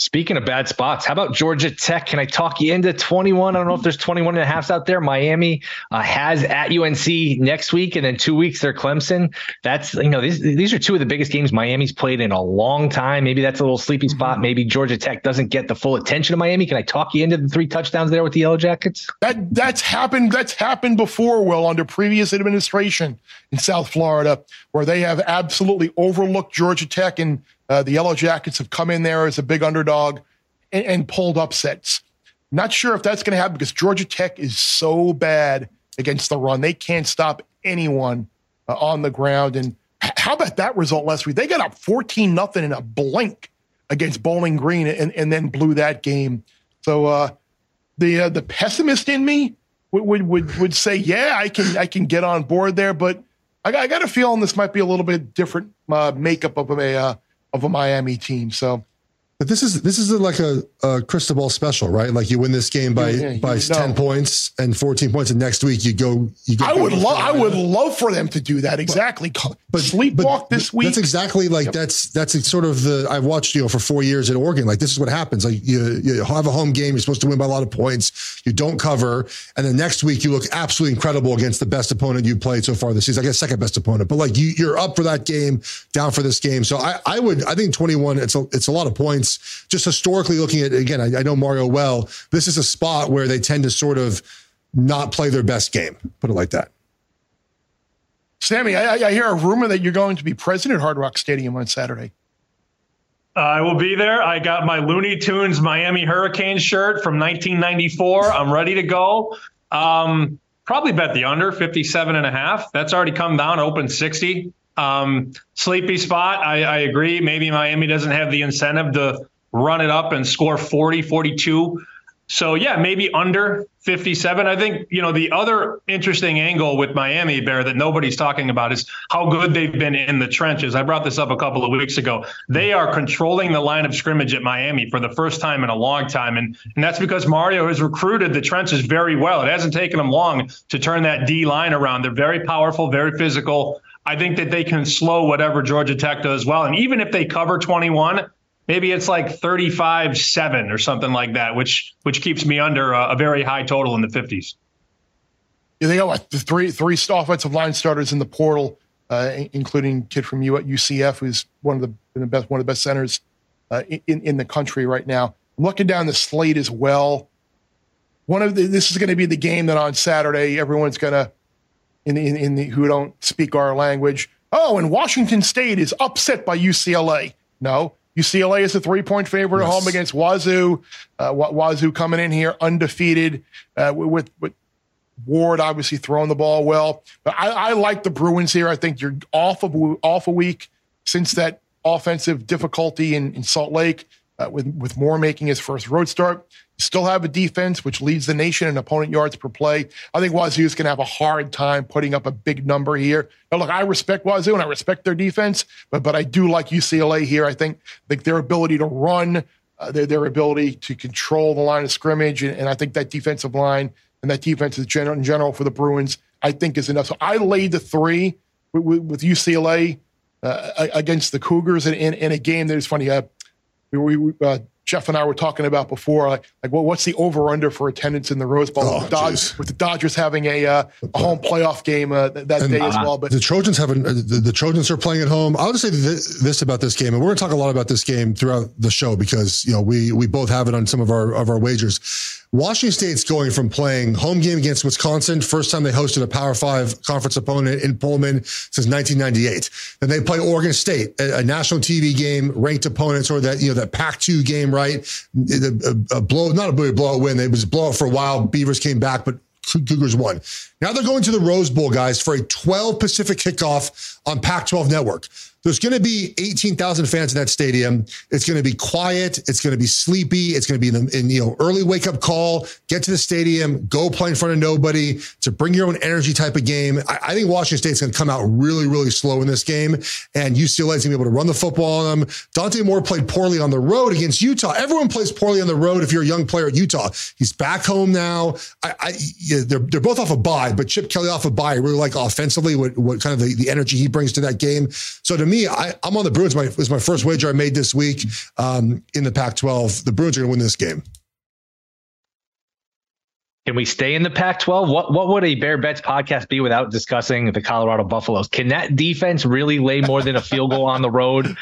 Speaking of bad spots, how about Georgia Tech? Can I talk you into twenty-one? I don't know if there's twenty-one and a half out there. Miami uh, has at U N C next week, and then two weeks they're Clemson. That's, you know, these these are two of the biggest games Miami's played in a long time. Maybe that's a little sleepy spot. Maybe Georgia Tech doesn't get the full attention of Miami. Can I talk you into the three touchdowns there with the Yellow Jackets? That that's happened. That's happened before, Will, under previous administration in South Florida, where they have absolutely overlooked Georgia Tech, and Uh, the Yellow Jackets have come in there as a big underdog and, and pulled upsets. Not sure if that's going to happen, because Georgia Tech is so bad against the run. They can't stop anyone uh, on the ground. And how about that result last week? They got up fourteen nothing in a blink against Bowling Green, and, and then blew that game. So uh, the uh, the pessimist in me would, would would would say, yeah, I can I can get on board there. But I, I got a feeling this might be a little bit different uh, makeup of a. Uh, of a Miami team. So But this is this is like a, a Cristobal special, right? Like you win this game by yeah, yeah, by no. ten points and fourteen points, and next week you go. You go I would love I would love for them to do that exactly. But, but sleepwalk but this week. That's exactly like yep. that's that's sort of the I've watched you know for four years at Oregon. Like this is what happens. Like you you have a home game, you're supposed to win by a lot of points, you don't cover, and then next week you look absolutely incredible against the best opponent you played so far this season. I guess second best opponent, but like you you're up for that game, down for this game. So I I would I think twenty-one. It's a it's a lot of points. Just historically looking at, again, I, I know Mario well, this is a spot where they tend to sort of not play their best game. Put it like that. Sammy, I, I hear a rumor that you're going to be present at Hard Rock Stadium on Saturday. I will be there. I got my Looney Tunes Miami Hurricanes shirt from nineteen ninety-four. I'm ready to go. Um, probably bet the under fifty-seven and a half. That's already come down, open sixty. Um, sleepy spot. I, I agree. Maybe Miami doesn't have the incentive to run it up and score forty, forty-two. So yeah, maybe under fifty-seven. I think, you know, the other interesting angle with Miami, Bear, that nobody's talking about is how good they've been in the trenches. I brought this up a couple of weeks ago. They are controlling the line of scrimmage at Miami for the first time in a long time. And, and that's because Mario has recruited the trenches very well. It hasn't taken them long to turn that D line around. They're very powerful, very physical. I think that they can slow whatever Georgia Tech does well. And even if they cover twenty-one, maybe it's like thirty-five seven or something like that, which which keeps me under a, a very high total in the fifties. Yeah, they got like the three, three offensive line starters in the portal, uh, including kid from U C F, who's one of the, the best one of the best centers uh, in, in the country right now. I'm looking down the slate as well. One of the, this is going to be the game that on Saturday everyone's going to, In, in, in the, who don't speak our language. Oh, and Washington State is upset by U C L A. No, U C L A is a three-point favorite yes. at home against Wazoo. Uh, Wazoo coming in here undefeated uh, with, with Ward obviously throwing the ball well. But I, I like the Bruins here. I think you're off a, off a week since that offensive difficulty in, in Salt Lake uh, with, with Moore making his first road start. Still have a defense which leads the nation in opponent yards per play. I think Wazoo is going to have a hard time putting up a big number here. Now, look, I respect Wazoo and I respect their defense, but but I do like U C L A here. I think like their ability to run, uh, their their ability to control the line of scrimmage, and, and I think that defensive line and that defense is general, in general for the Bruins, I think is enough. So I laid the three with, with, with U C L A uh, against the Cougars in, in, in a game that is funny. Uh, we we. Uh, Jeff and I were talking about before, like, like well, what's the over/under for attendance in the Rose Bowl? Oh, with, the Dodgers, with the Dodgers having a, uh, a home playoff game uh, that, that day uh, as well. But the Trojans have an, uh, the, the Trojans are playing at home. I'll just say th- this about this game, and we're going to talk a lot about this game throughout the show because you know we we both have it on some of our of our wagers. Washington State's going from playing home game against Wisconsin, first time they hosted a Power Five conference opponent in Pullman since nineteen ninety-eight. Then they play Oregon State, a, a national T V game, ranked opponents, or that you know that Pac two game, right? A, a, a blow, not a blowout win. It was a blowout for a while. Beavers came back, but Cougars won. Now they're going to the Rose Bowl, guys, for a twelve Pacific kickoff on Pac twelve Network. There's going to be eighteen thousand fans in that stadium. It's going to be quiet. It's going to be sleepy. It's going to be in, in you know early wake up call. Get to the stadium. Go play in front of nobody. To bring your own energy type of game. I, I think Washington State's going to come out really really slow in this game, and U C L A's going to be able to run the football on them. Dante Moore played poorly on the road against Utah. Everyone plays poorly on the road if you're a young player at Utah. He's back home now. I, I yeah, they're they're both off a bye, but Chip Kelly off a bye. I really like offensively what what kind of the, the energy he brings to that game. So to me, I, I'm on the Bruins. My, it was my first wager I made this week um, in the Pac twelve. The Bruins are going to win this game. Can we stay in the Pac twelve? What what would a Bear Bets podcast be without discussing the Colorado Buffaloes? Can that defense really lay more than a field goal on the road?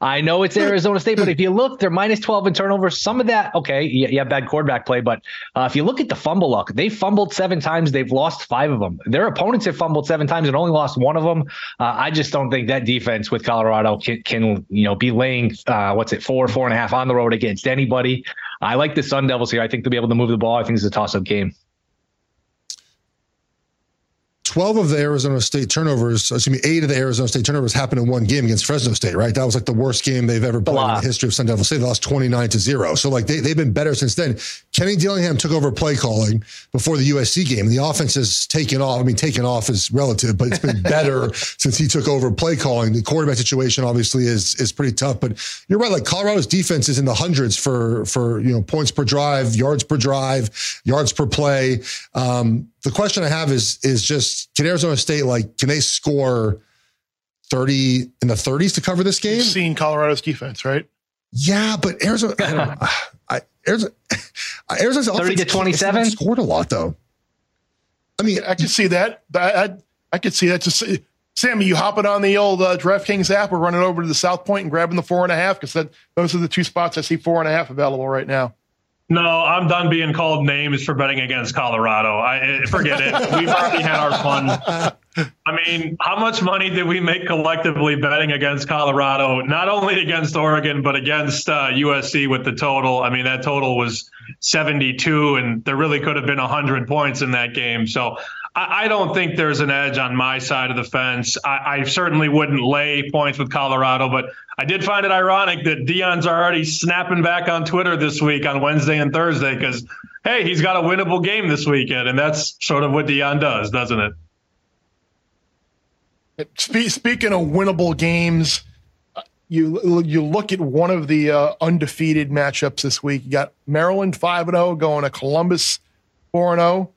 I know it's Arizona State, but if you look, they're minus twelve in turnovers. Some of that, okay, yeah, yeah bad quarterback play, but uh, if you look at the fumble luck, they fumbled seven times. They've lost five of them. Their opponents have fumbled seven times and only lost one of them. Uh, I just don't think that defense with Colorado can, can you know, be laying, uh, what's it, four, four and a half on the road against anybody. I like the Sun Devils here. I think they'll be able to move the ball. I think it's a toss-up game. twelve of the Arizona State turnovers, excuse me, eight of the Arizona State turnovers happened in one game against Fresno State, right? That was like the worst game they've ever played in the history of Sun Devil State. They lost twenty-nine to zero. So like they, they've been better since then. Kenny Dillingham took over play calling before the U S C game. The offense has taken off. I mean, taken off is relative, but it's been better since he took over play calling. The quarterback situation obviously is, is pretty tough, but you're right. Like Colorado's defense is in the hundreds for, for, you know, points per drive, yards per drive, yards per play. Um, The question I have is, is just, can Arizona State, like, can they score thirty in the thirties to cover this game? You've seen Colorado's defense, right? Yeah, but Arizona, I don't know, I, Arizona, Arizona's thirty to twenty-seven scored a lot, though. I mean, I could see that. I, I, I could see that. Just, Sammy, you hopping on the old uh, DraftKings app or running over to the South Point and grabbing the four and a half? Because those are the two spots I see four and a half available right now. No, I'm done being called names for betting against Colorado. I forget it. We've already had our fun. I mean, how much money did we make collectively betting against Colorado? Not only against Oregon, but against uh, U S C with the total. I mean, that total was seventy-two, and there really could have been one hundred points in that game. So I, I don't think there's an edge on my side of the fence. I, I certainly wouldn't lay points with Colorado, but I did find it ironic that Dion's already snapping back on Twitter this week on Wednesday and Thursday because, hey, he's got a winnable game this weekend, and that's sort of what Dion does, doesn't it? Speaking of winnable games, you you look at one of the uh, undefeated matchups this week. You got Maryland five and oh going to Columbus four and oh.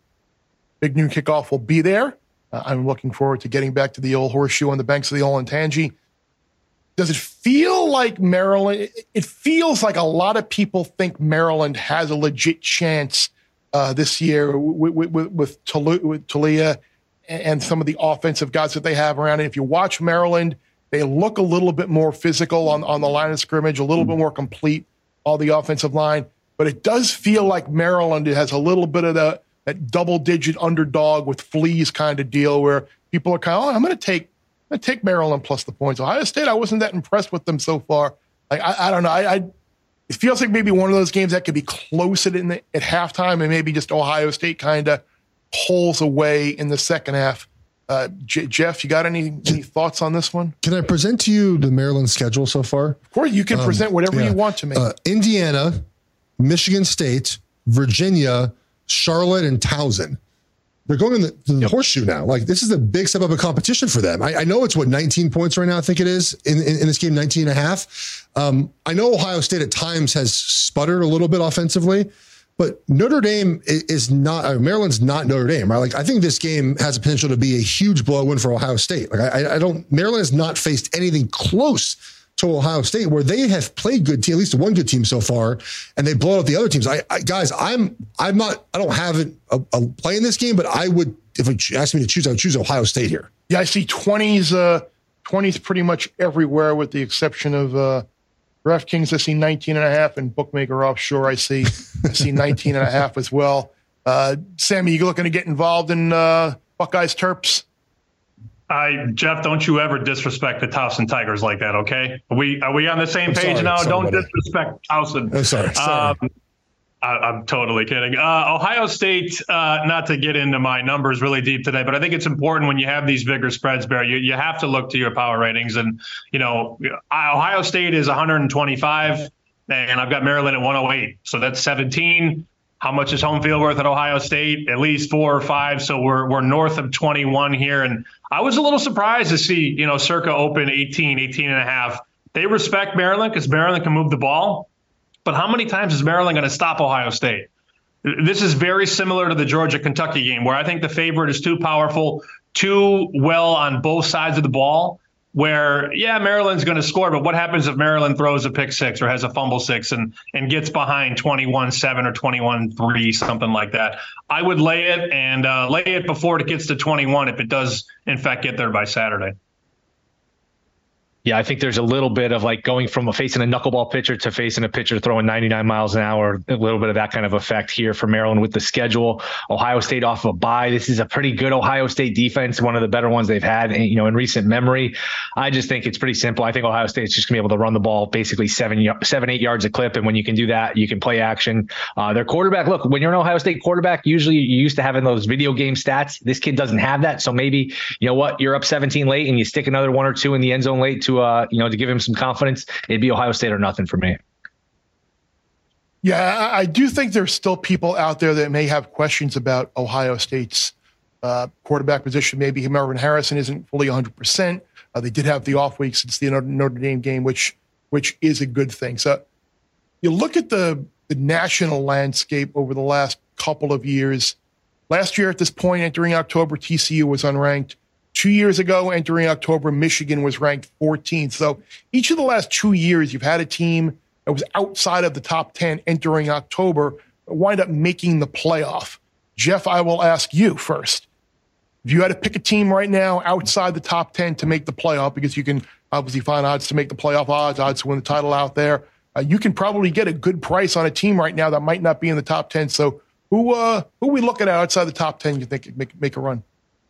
Big Noon Kickoff will be there. Uh, I'm looking forward to getting back to the old horseshoe on the banks of the Olentangy. Does it feel like Maryland? It feels like a lot of people think Maryland has a legit chance uh, this year with, with, with, Tolu, with Talia and some of the offensive guys that they have around. And if you watch Maryland, they look a little bit more physical on, on the line of scrimmage, a little bit more complete on the offensive line. But it does feel like Maryland has a little bit of the, that double-digit underdog with fleas kind of deal where people are kind of, oh, I'm going to take I take Maryland plus the points. Ohio State, I wasn't that impressed with them so far. Like I, I don't know. I, I it feels like maybe one of those games that could be close at in the, at halftime, and maybe just Ohio State kind of pulls away in the second half. Uh, J- Jeff, you got any, any thoughts on this one? Can I present to you the Maryland schedule so far? Of course, you can um, present whatever yeah. you want to me. Uh, Indiana, Michigan State, Virginia, Charlotte, and Towson. They're going in the, the yep. horseshoe now. Like, this is a big step up of competition for them. I, I know it's, what, nineteen points right now, I think it is, in, in, in this game, nineteen and a half. Um, I know Ohio State at times has sputtered a little bit offensively, but Notre Dame is not, uh, Maryland's not Notre Dame, right? Like, I think this game has the potential to be a huge blow win for Ohio State. Like, I, I don't, Maryland has not faced anything close to Ohio State, where they have played good team, at least one good team so far, and they blow out the other teams. I, I guys, I'm I'm not I don't have it, a, a play in this game, but I would, if you asked me to choose, I would choose Ohio State here. Yeah, I see twenties, uh, twenties pretty much everywhere with the exception of uh, DraftKings. I see nineteen and a half, and Bookmaker Offshore. I see I see nineteen and a half as well. Uh, Sammy, you looking to get involved in uh, Buckeyes Terps? I, Jeff, don't you ever disrespect the Towson Tigers like that, okay? Are we are we on the same I'm page sorry, now? Somebody. Don't disrespect Towson. I'm sorry. sorry. Um, I, I'm totally kidding. Uh, Ohio State, uh, not to get into my numbers really deep today, but I think it's important when you have these bigger spreads, Bear, you, you have to look to your power ratings. And, you know, Ohio State is one hundred twenty-five, and I've got Maryland at one oh eight. So that's seventeen. How much is home field worth at Ohio State? At least four or five. So we're we're north of twenty-one here. And I was a little surprised to see, you know, Circa open eighteen, eighteen and a half. They respect Maryland because Maryland can move the ball. But how many times is Maryland going to stop Ohio State? This is very similar to the Georgia-Kentucky game, where I think the favorite is too powerful, too well on both sides of the ball, where, yeah, Maryland's going to score, but what happens if Maryland throws a pick six or has a fumble six and, and gets behind twenty-one seven or twenty-one three, something like that? I would lay it and uh, lay it before it gets to twenty-one if it does, in fact, get there by Saturday. yeah, I think there's a little bit of like going from a facing a knuckleball pitcher to facing a pitcher throwing ninety-nine miles an hour, a little bit of that kind of effect here for Maryland with the schedule. Ohio State off of a bye. This is a pretty good Ohio State defense, one of the better ones they've had, you know, in recent memory. I just think it's pretty simple. I think Ohio State's just gonna be able to run the ball basically seven, seven, eight yards a clip. And when you can do that, you can play action. Uh, their quarterback, look, when you're an Ohio State quarterback, usually you're used to having those video game stats. This kid doesn't have that. So maybe, you know what, you're up seventeen late and you stick another one or two in the end zone late to, Uh, you know, to give him some confidence. It'd be Ohio State or nothing for me. Yeah, I, I do think there's still people out there that may have questions about Ohio State's uh, quarterback position. Maybe Marvin Harrison isn't fully one hundred percent. Uh, they did have the off week since the Notre Dame game, which which is a good thing. So you look at the, the national landscape over the last couple of years. Last year at this point, entering October, T C U was unranked. Two years ago, entering October, Michigan was ranked fourteenth. So each of the last two years, you've had a team that was outside of the top ten entering October, wind up making the playoff. Jeff, I will ask you first. If you had to pick a team right now outside the top ten to make the playoff, because you can obviously find odds to make the playoff odds, odds to win the title out there, uh, you can probably get a good price on a team right now that might not be in the top ten. So who uh, who are we looking at outside the top ten you think could make, make a run?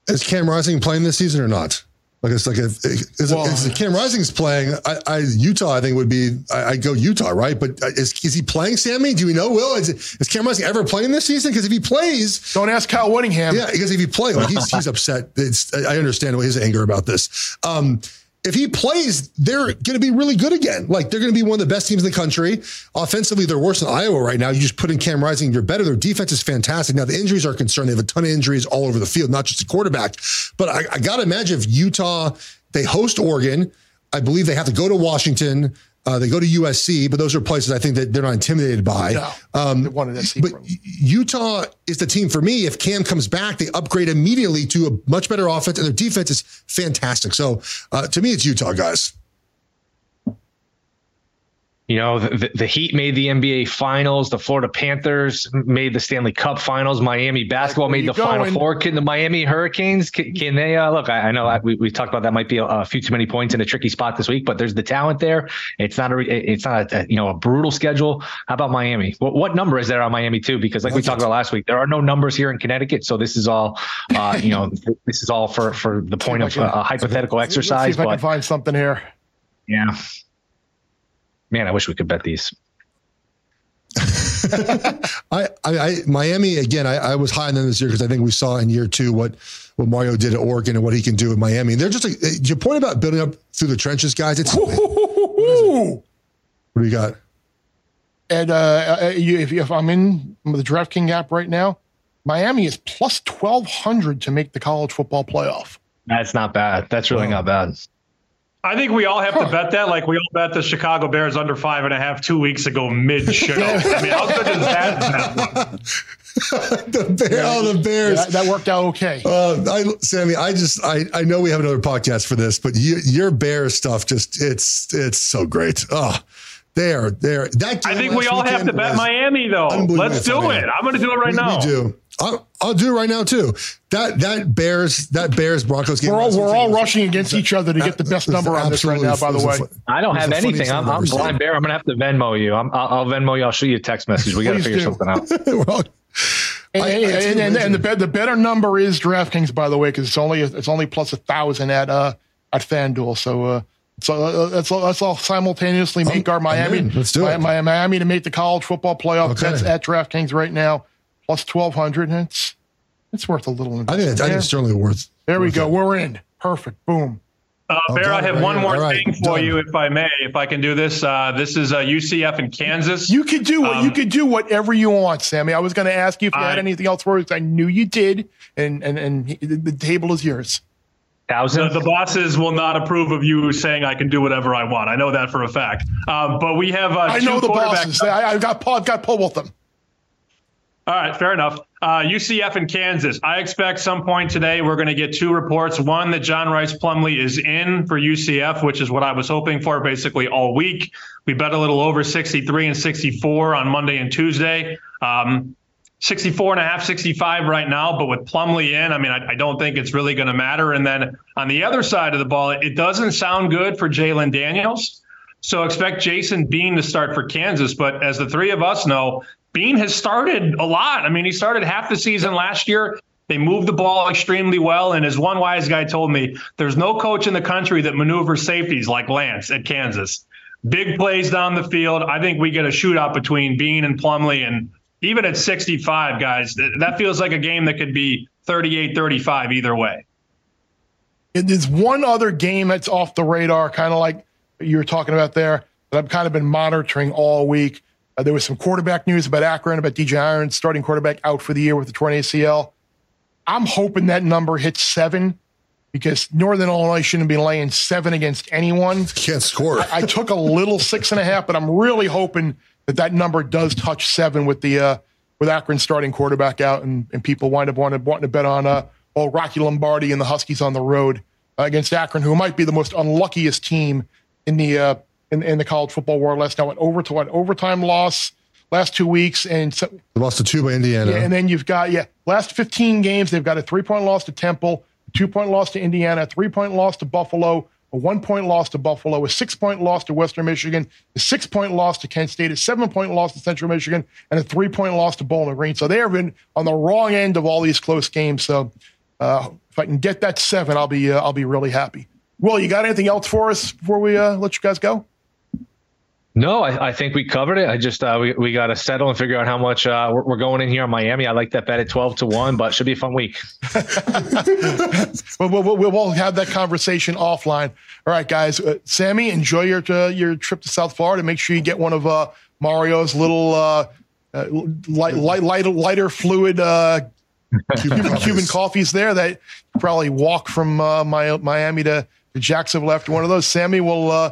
Is Cam Rising playing this season or not? Like it's like if, if, well, if, if Cam Rising's playing, I, I Utah I think would be I I'd go Utah, right? But is is he playing, Sammy? Do we know? Will is, is Cam Rising ever playing this season? Because if he plays, don't ask Kyle Whittingham. Yeah, because if he plays, like he's he's upset. It's, I understand his anger about this. Um, If he plays, they're going to be really good again. Like, they're going to be one of the best teams in the country. Offensively, they're worse than Iowa right now. You just put in Cam Rising, you're better. Their defense is fantastic. Now, the injuries are concerned. They have a ton of injuries all over the field, not just the quarterback. But I, I got to imagine if Utah, they host Oregon. I believe they have to go to Washington. Uh, they go to U S C, but those are places I think that they're not intimidated by. No, um, they wanted that but Utah is the team for me. If Cam comes back, they upgrade immediately to a much better offense, and their defense is fantastic. So uh, to me, it's Utah, guys. You know, the, the Heat made the N B A Finals. The Florida Panthers made the Stanley Cup Finals. Miami basketball made the going? Final Four. Can the Miami Hurricanes, can, can they uh, look? I, I know I, we we talked about that might be a, a few too many points in a tricky spot this week, but there's the talent there. It's not a it's not a, a you know a brutal schedule. How about Miami? What, what number is there on Miami too? Because like we talked about last week, there are no numbers here in Connecticut, so this is all uh, you know this is all for for the point of uh, a hypothetical exercise. Let's see if but, I can find something here. Yeah. Man, I wish we could bet these. I, I, I, Miami again. I, I was high on them this year because I think we saw in year two what what Mario did at Oregon and what he can do at Miami. And they're just like your point about building up through the trenches, guys. It's what, it? What do you got? And uh, you, if, if I'm in the DraftKings app right now, Miami is plus twelve hundred to make the college football playoff. That's not bad. That's really wow. not bad. I think we all have huh. to bet that. Like, we all bet the Chicago Bears under five and a half two weeks ago mid-show. I mean, how good is that? the, Bear, oh, the Bears. Yeah, that worked out okay. Uh, I, Sammy, I just, I, I know we have another podcast for this, but you, your Bears stuff just, it's it's so great. Oh, there, there. That game I think we all have to bet Miami, though. Let's do it. I'm going to do it right we, now. We do. I'll, I'll do it right now too. That that Bears that Bears Broncos game. We're all, we're all rushing against each other to get the best number on this right now. By the way, I don't have anything. I'm, I'm blind Bear. I'm gonna have to Venmo you. I'm, I'll Venmo you. I'll shoot you a text message. We gotta figure something out. all, and I, and, I and, and, and the, be, the better number is DraftKings, by the way, because it's only it's only plus a thousand at uh at FanDuel. So uh so uh, let's let's all simultaneously make I'm, our Miami let's do it. My, my, Miami to make the college football playoff. Okay. That's at DraftKings right now. Plus twelve hundred, and it's, it's worth a little. I think, I think it's certainly worth There worth we go. It. We're in. Perfect. Boom. Uh, Bear, I have right one in. more right. thing for Done. you, if I may, if I can do this. Uh, this is uh, U C F in Kansas. You could do what um, you could do whatever you want, Sammy. I was going to ask you if you I, had anything else for us. I knew you did, and and and he, the table is yours. The, the bosses will not approve of you saying I can do whatever I want. I know that for a fact. Um, but we have. Uh, I know the bosses. I, I've got I've got pull with them. All right, fair enough. Uh, U C F and Kansas. I expect some point today we're going to get two reports. One, that John Rice Plumlee is in for U C F, which is what I was hoping for basically all week. We bet a little over sixty-three and sixty-four on Monday and Tuesday. Um, sixty-four and a half, sixty-five right now. But with Plumlee in, I mean, I, I don't think it's really going to matter. And then on the other side of the ball, it doesn't sound good for Jalen Daniels. So expect Jason Bean to start for Kansas. But as the three of us know, Bean has started a lot. I mean, he started half the season last year. They moved the ball extremely well. And as one wise guy told me, there's no coach in the country that maneuvers safeties like Lance at Kansas. Big plays down the field. I think we get a shootout between Bean and Plumlee. And even at sixty-five, guys, that feels like a game that could be thirty-eight thirty-five either way. There's one other game that's off the radar, kind of like you were talking about there, that I've kind of been monitoring all week. Uh, there was some quarterback news about Akron, about D J Irons, starting quarterback out for the year with the torn A C L. I'm hoping that number hits seven, because Northern Illinois shouldn't be laying seven against anyone. Can't score. I, I took a little six and a half, but I'm really hoping that that number does touch seven with the uh, with Akron starting quarterback out, and, and people wind up wanting, wanting to bet on uh, old Rocky Lombardi and the Huskies on the road uh, against Akron, who might be the most unluckiest team in the uh, in, in the college football world. Last night went over to an overtime loss last two weeks, and so, they lost to two by Indiana. Yeah, and then you've got yeah, last fifteen games they've got a three point loss to Temple, a two point loss to Indiana, a three point loss to Buffalo, a one point loss to Buffalo, a six point loss to Western Michigan, a six point loss to Kent State, a seven point loss to Central Michigan, and a three point loss to Bowling Green. So they have been on the wrong end of all these close games. So uh, if I can get that seven, I'll be uh, I'll be really happy. Will, you got anything else for us before we uh, let you guys go? No, I, I think we covered it. I just uh, we we got to settle and figure out how much uh, we're, we're going in here on Miami. I like that bet at twelve to one, but it should be a fun week. we'll, we'll, we'll have that conversation offline. All right, guys. Uh, Sammy, enjoy your uh, your trip to South Florida. Make sure you get one of uh, Mario's little uh, uh, light, light, light, lighter fluid uh, Cuban, Cuban coffees there. That probably walk from uh, my, Miami to, to Jacksonville after one of those. Sammy will. Uh,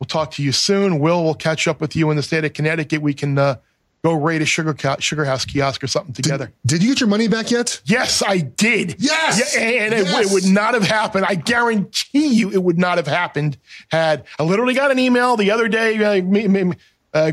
We'll talk to you soon. Will, we'll catch up with you in the state of Connecticut. We can uh, go raid a sugar, co- sugar house kiosk or something together. Did, did you get your money back yet? Yes, I did. Yes! Yeah, and and yes. It, it would not have happened. I guarantee you it would not have happened had I literally got an email the other day, uh, me, me, uh,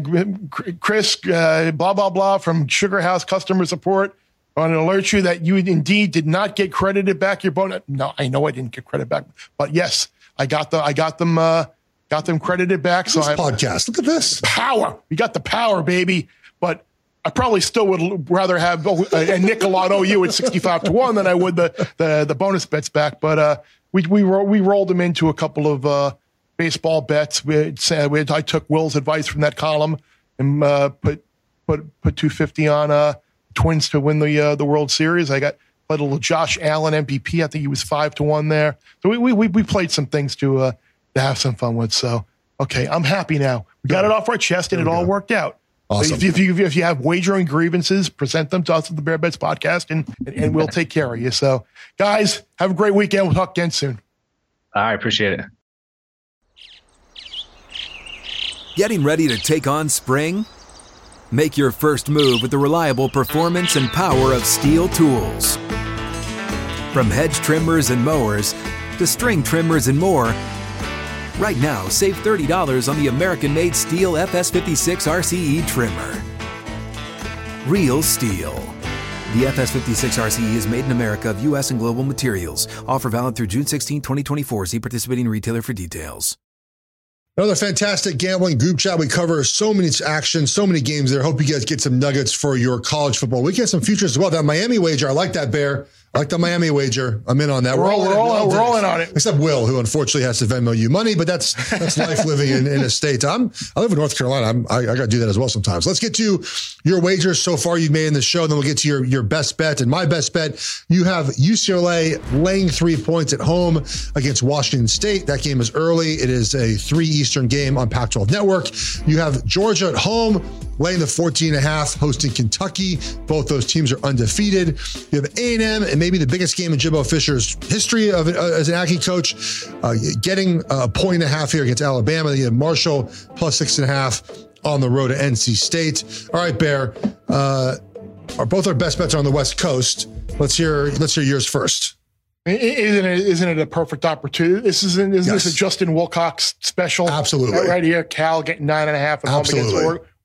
Chris, uh, blah, blah, blah, from Sugar House Customer Support. I want to alert you that you indeed did not get credited back your bonus. No, I know I didn't get credit back. But yes, I got the I got them uh, – Got them credited back. So this I, podcast. Look at this power. We got the power, baby. But I probably still would rather have a, a nickel on O U at sixty-five to one than I would the the, the bonus bets back. But uh, we we we rolled them into a couple of uh, baseball bets. We, we I took Will's advice from that column and uh, put put put two fifty on uh, Twins to win the uh, the World Series. I got played a little Josh Allen M V P. I think he was five to one there. So we we we played some things to. Uh, to have some fun with. So, okay, I'm happy now. We got it off our chest, and it all worked out. Awesome. If, if, you, if you have wagering grievances, present them to us at the Bear Bets podcast, and, and, and we'll take care of you. So, guys, have a great weekend. We'll talk again soon. All right, appreciate it. Getting ready to take on spring? Make your first move with the reliable performance and power of Steel tools. From hedge trimmers and mowers to string trimmers and more, right now, save thirty dollars on the American-made Steel F S fifty-six R C E trimmer. Real Steel. The F S fifty-six R C E is made in America of U S and global materials. Offer valid through June sixteenth, twenty twenty-four. See participating retailer for details. Another fantastic gambling group chat. We cover so many action, so many games there. Hope you guys get some nuggets for your college football. We get some futures as well. That Miami wager, I like that, Bear. I like the Miami wager. I'm in on that. We're, we're all, we're all, we're all in on it. Except Will, who unfortunately has to Venmo you money, but that's that's life living in, in a state. I'm, I live in North Carolina. I'm, I, I got to do that as well sometimes. Let's get to your wagers so far you've made in the show, and then we'll get to your, your best bet. And my best bet, you have U C L A laying three points at home against Washington State. That game is early. It is a three Eastern game on Pac twelve Network. You have Georgia at home, laying the fourteen and a half, hosting Kentucky. Both those teams are undefeated. You have A and M, and maybe the biggest game in Jimbo Fisher's history of uh, as an Aggie coach, uh, getting a point and a half here against Alabama. You have Marshall plus six and a half on the road to N C State. All right, Bear, uh, our, both our best bets are on the West Coast. Let's hear let's hear yours first. Isn't it, isn't it a perfect opportunity? This isn't, isn't yes. This a Justin Wilcox special? Absolutely. Right here, Cal getting nine and a half at home against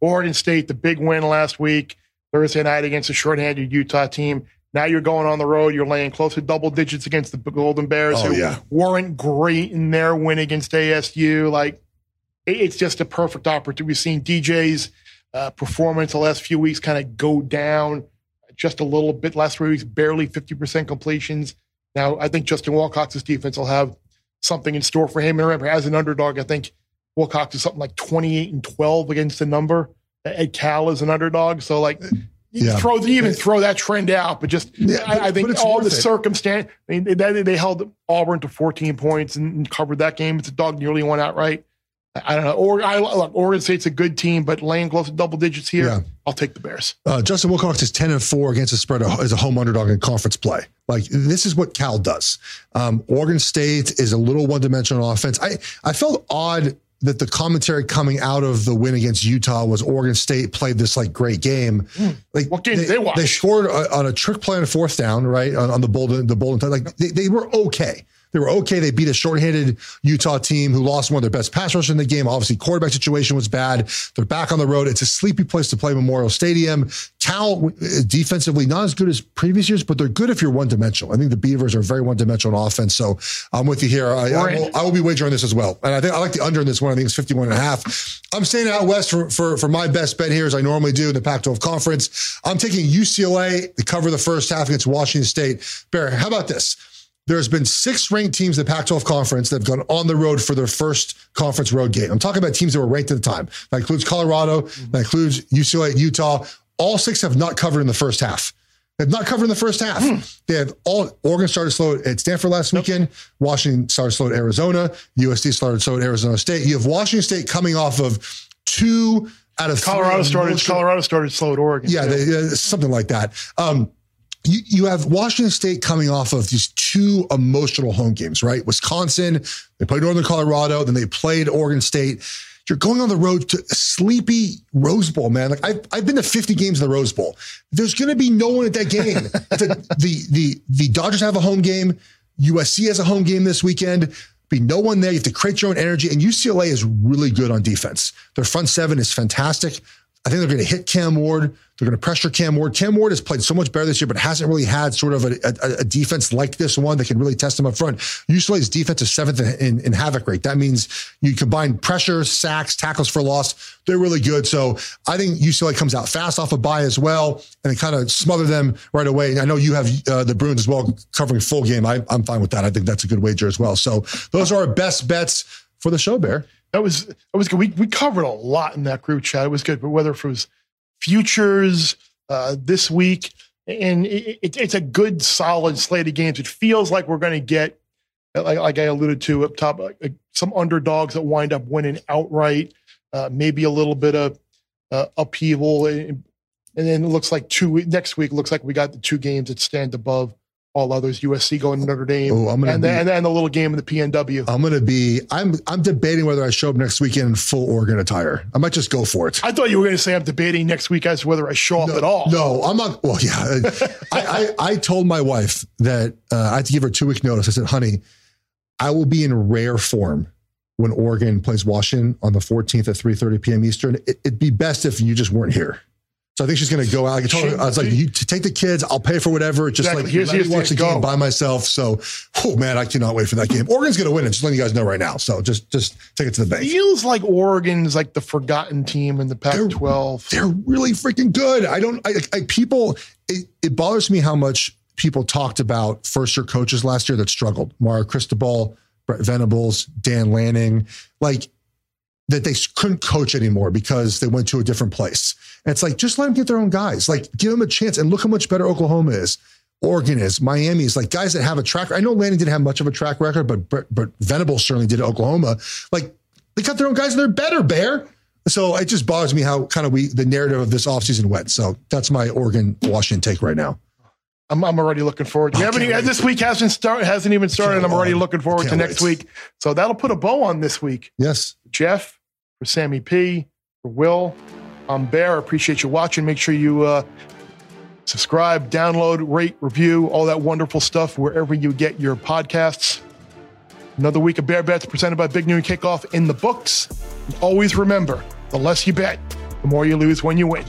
Oregon State, the big win last week. Thursday night against a shorthanded Utah team. Now you're going on the road. You're laying close to double digits against the Golden Bears, oh, who yeah. weren't great in their win against A S U. Like, it's just a perfect opportunity. We've seen D J's uh, performance the last few weeks kind of go down just a little bit. Last three weeks, barely fifty percent completions. Now, I think Justin Wilcox's defense will have something in store for him. And remember, as an underdog, I think Wilcox is something like twenty-eight and twelve against the number. Ed Cal is an underdog. So, like, you yeah. throw, even throw that trend out. But just, yeah, but, I, I think all the circumstance, I mean, they, they held Auburn to fourteen points and, and covered that game. It's a dog nearly won outright. I don't know. Or, I, look, Oregon State's a good team, but laying close to double digits here, yeah. I'll take the Bears. Uh, Justin Wilcox is ten and four against the spread as a home underdog in conference play. Like, this is what Cal does. Um, Oregon State is a little one-dimensional offense. I, I felt odd that the commentary coming out of the win against Utah was Oregon State played this like great game. Like, what game they, did they watch? They scored a, on a trick play on a fourth down, right? On, on the Bolden, the Bolden, like they, they were okay. They were okay. They beat a shorthanded Utah team who lost one of their best pass rushers in the game. Obviously, quarterback situation was bad. They're back on the road. It's a sleepy place to play, Memorial Stadium. Cal, defensively, not as good as previous years, but they're good if you're one-dimensional. I think the Beavers are very one-dimensional on offense, so I'm with you here. I, I, will, I will be wagering this as well. And I think I like the under in this one. I think it's fifty-one and a half. I'm staying out west for, for, for my best bet here, as I normally do in the Pac twelve Conference. I'm taking U C L A to cover the first half against Washington State. Bear, how about this? There's been six ranked teams in the Pac twelve Conference that have gone on the road for their first conference road game. I'm talking about teams that were ranked at the time. That includes Colorado, mm-hmm. that includes U C L A, Utah. All six have not covered in the first half. They've not covered in the first half. Mm. They have all, Oregon started slow at Stanford last yep. weekend. Washington started slow at Arizona. U S D started slow at Arizona State. You have Washington State coming off of two out of Colorado three. Started, Colorado started slow at Oregon. Yeah, yeah. They, uh, something like that. Um, You, you have Washington State coming off of these two emotional home games, right? Wisconsin, they played Northern Colorado, then they played Oregon State. You're going on the road to a sleepy Rose Bowl, man. Like I've, I've been to fifty games in the Rose Bowl. There's going to be no one at that game. the, the, the, the Dodgers have a home game. U S C has a home game this weekend. Be no one there. You have to create your own energy. And U C L A is really good on defense. Their front seven is fantastic. I think they're going to hit Cam Ward. They're going to pressure Cam Ward. Cam Ward has played so much better this year, but hasn't really had sort of a, a, a defense like this one that can really test him up front. U C L A's defense is seventh in, in, in havoc rate. That means you combine pressure, sacks, tackles for loss. They're really good. So I think U C L A comes out fast off a bye as well, and they kind of smother them right away. And I know you have uh, the Bruins as well covering full game. I, I'm fine with that. I think that's a good wager as well. So those are our best bets for the show, Bear. That was that was good. We we covered a lot in that group chat. It was good, but whether it was futures uh, this week, and it, it, it's a good, solid slate of games. It feels like we're going to get, like, like I alluded to up top, uh, some underdogs that wind up winning outright. Uh, maybe a little bit of uh, upheaval, and, and then it looks like two next week. Looks like we got the two games that stand above all others. U S C going to Notre Dame, oh, I'm and, be, the, and and the little game in the P N W. I'm gonna be. I'm I'm debating whether I show up next weekend in full Oregon attire. I might just go for it. I thought you were gonna say I'm debating next week as to whether I show up no, at all. No, I'm not. Well, yeah. I, I I told my wife that uh, I had to give her a two week notice. I said, honey, I will be in rare form when Oregon plays Washington on the fourteenth at three thirty p.m. Eastern. It, it'd be best if you just weren't here. So I think she's going to go out. I, told her, I was like, you take the kids. I'll pay for whatever. Just exactly. like, here's, let here's me watch the go. game by myself. So, oh, man, I cannot wait for that game. Oregon's going to win it. Just letting you guys know right now. So just just take it to the bank. Feels like Oregon's like the forgotten team in the Pac twelve. They're, they're really freaking good. I don't, I, I people, it, it bothers me how much people talked about first-year coaches last year that struggled. Mario, Cristobal, Brett Venables, Dan Lanning. Like, that they couldn't coach anymore because they went to a different place. And it's like, just let them get their own guys. Like, give them a chance. And look how much better Oklahoma is, Oregon is, Miami is. Like, guys that have a track. I know Lanning didn't have much of a track record, but, but, but Venables certainly did at Oklahoma. Like, they got their own guys and they're better, Bear. So it just bothers me how kind of we the narrative of this offseason went. So that's my Oregon, Washington take right now. I'm, I'm already looking forward to it. This week hasn't, start, hasn't even started. I'm already looking forward to next wait. week. So that'll put a bow on this week. Yes. Jeff, for Sammy P, for Will, I'm Bear. Appreciate you watching. Make sure you uh, subscribe, download, rate, review, all that wonderful stuff wherever you get your podcasts. Another week of Bear Bets presented by Big Noon Kickoff in the books. And always remember, the less you bet, the more you lose when you win.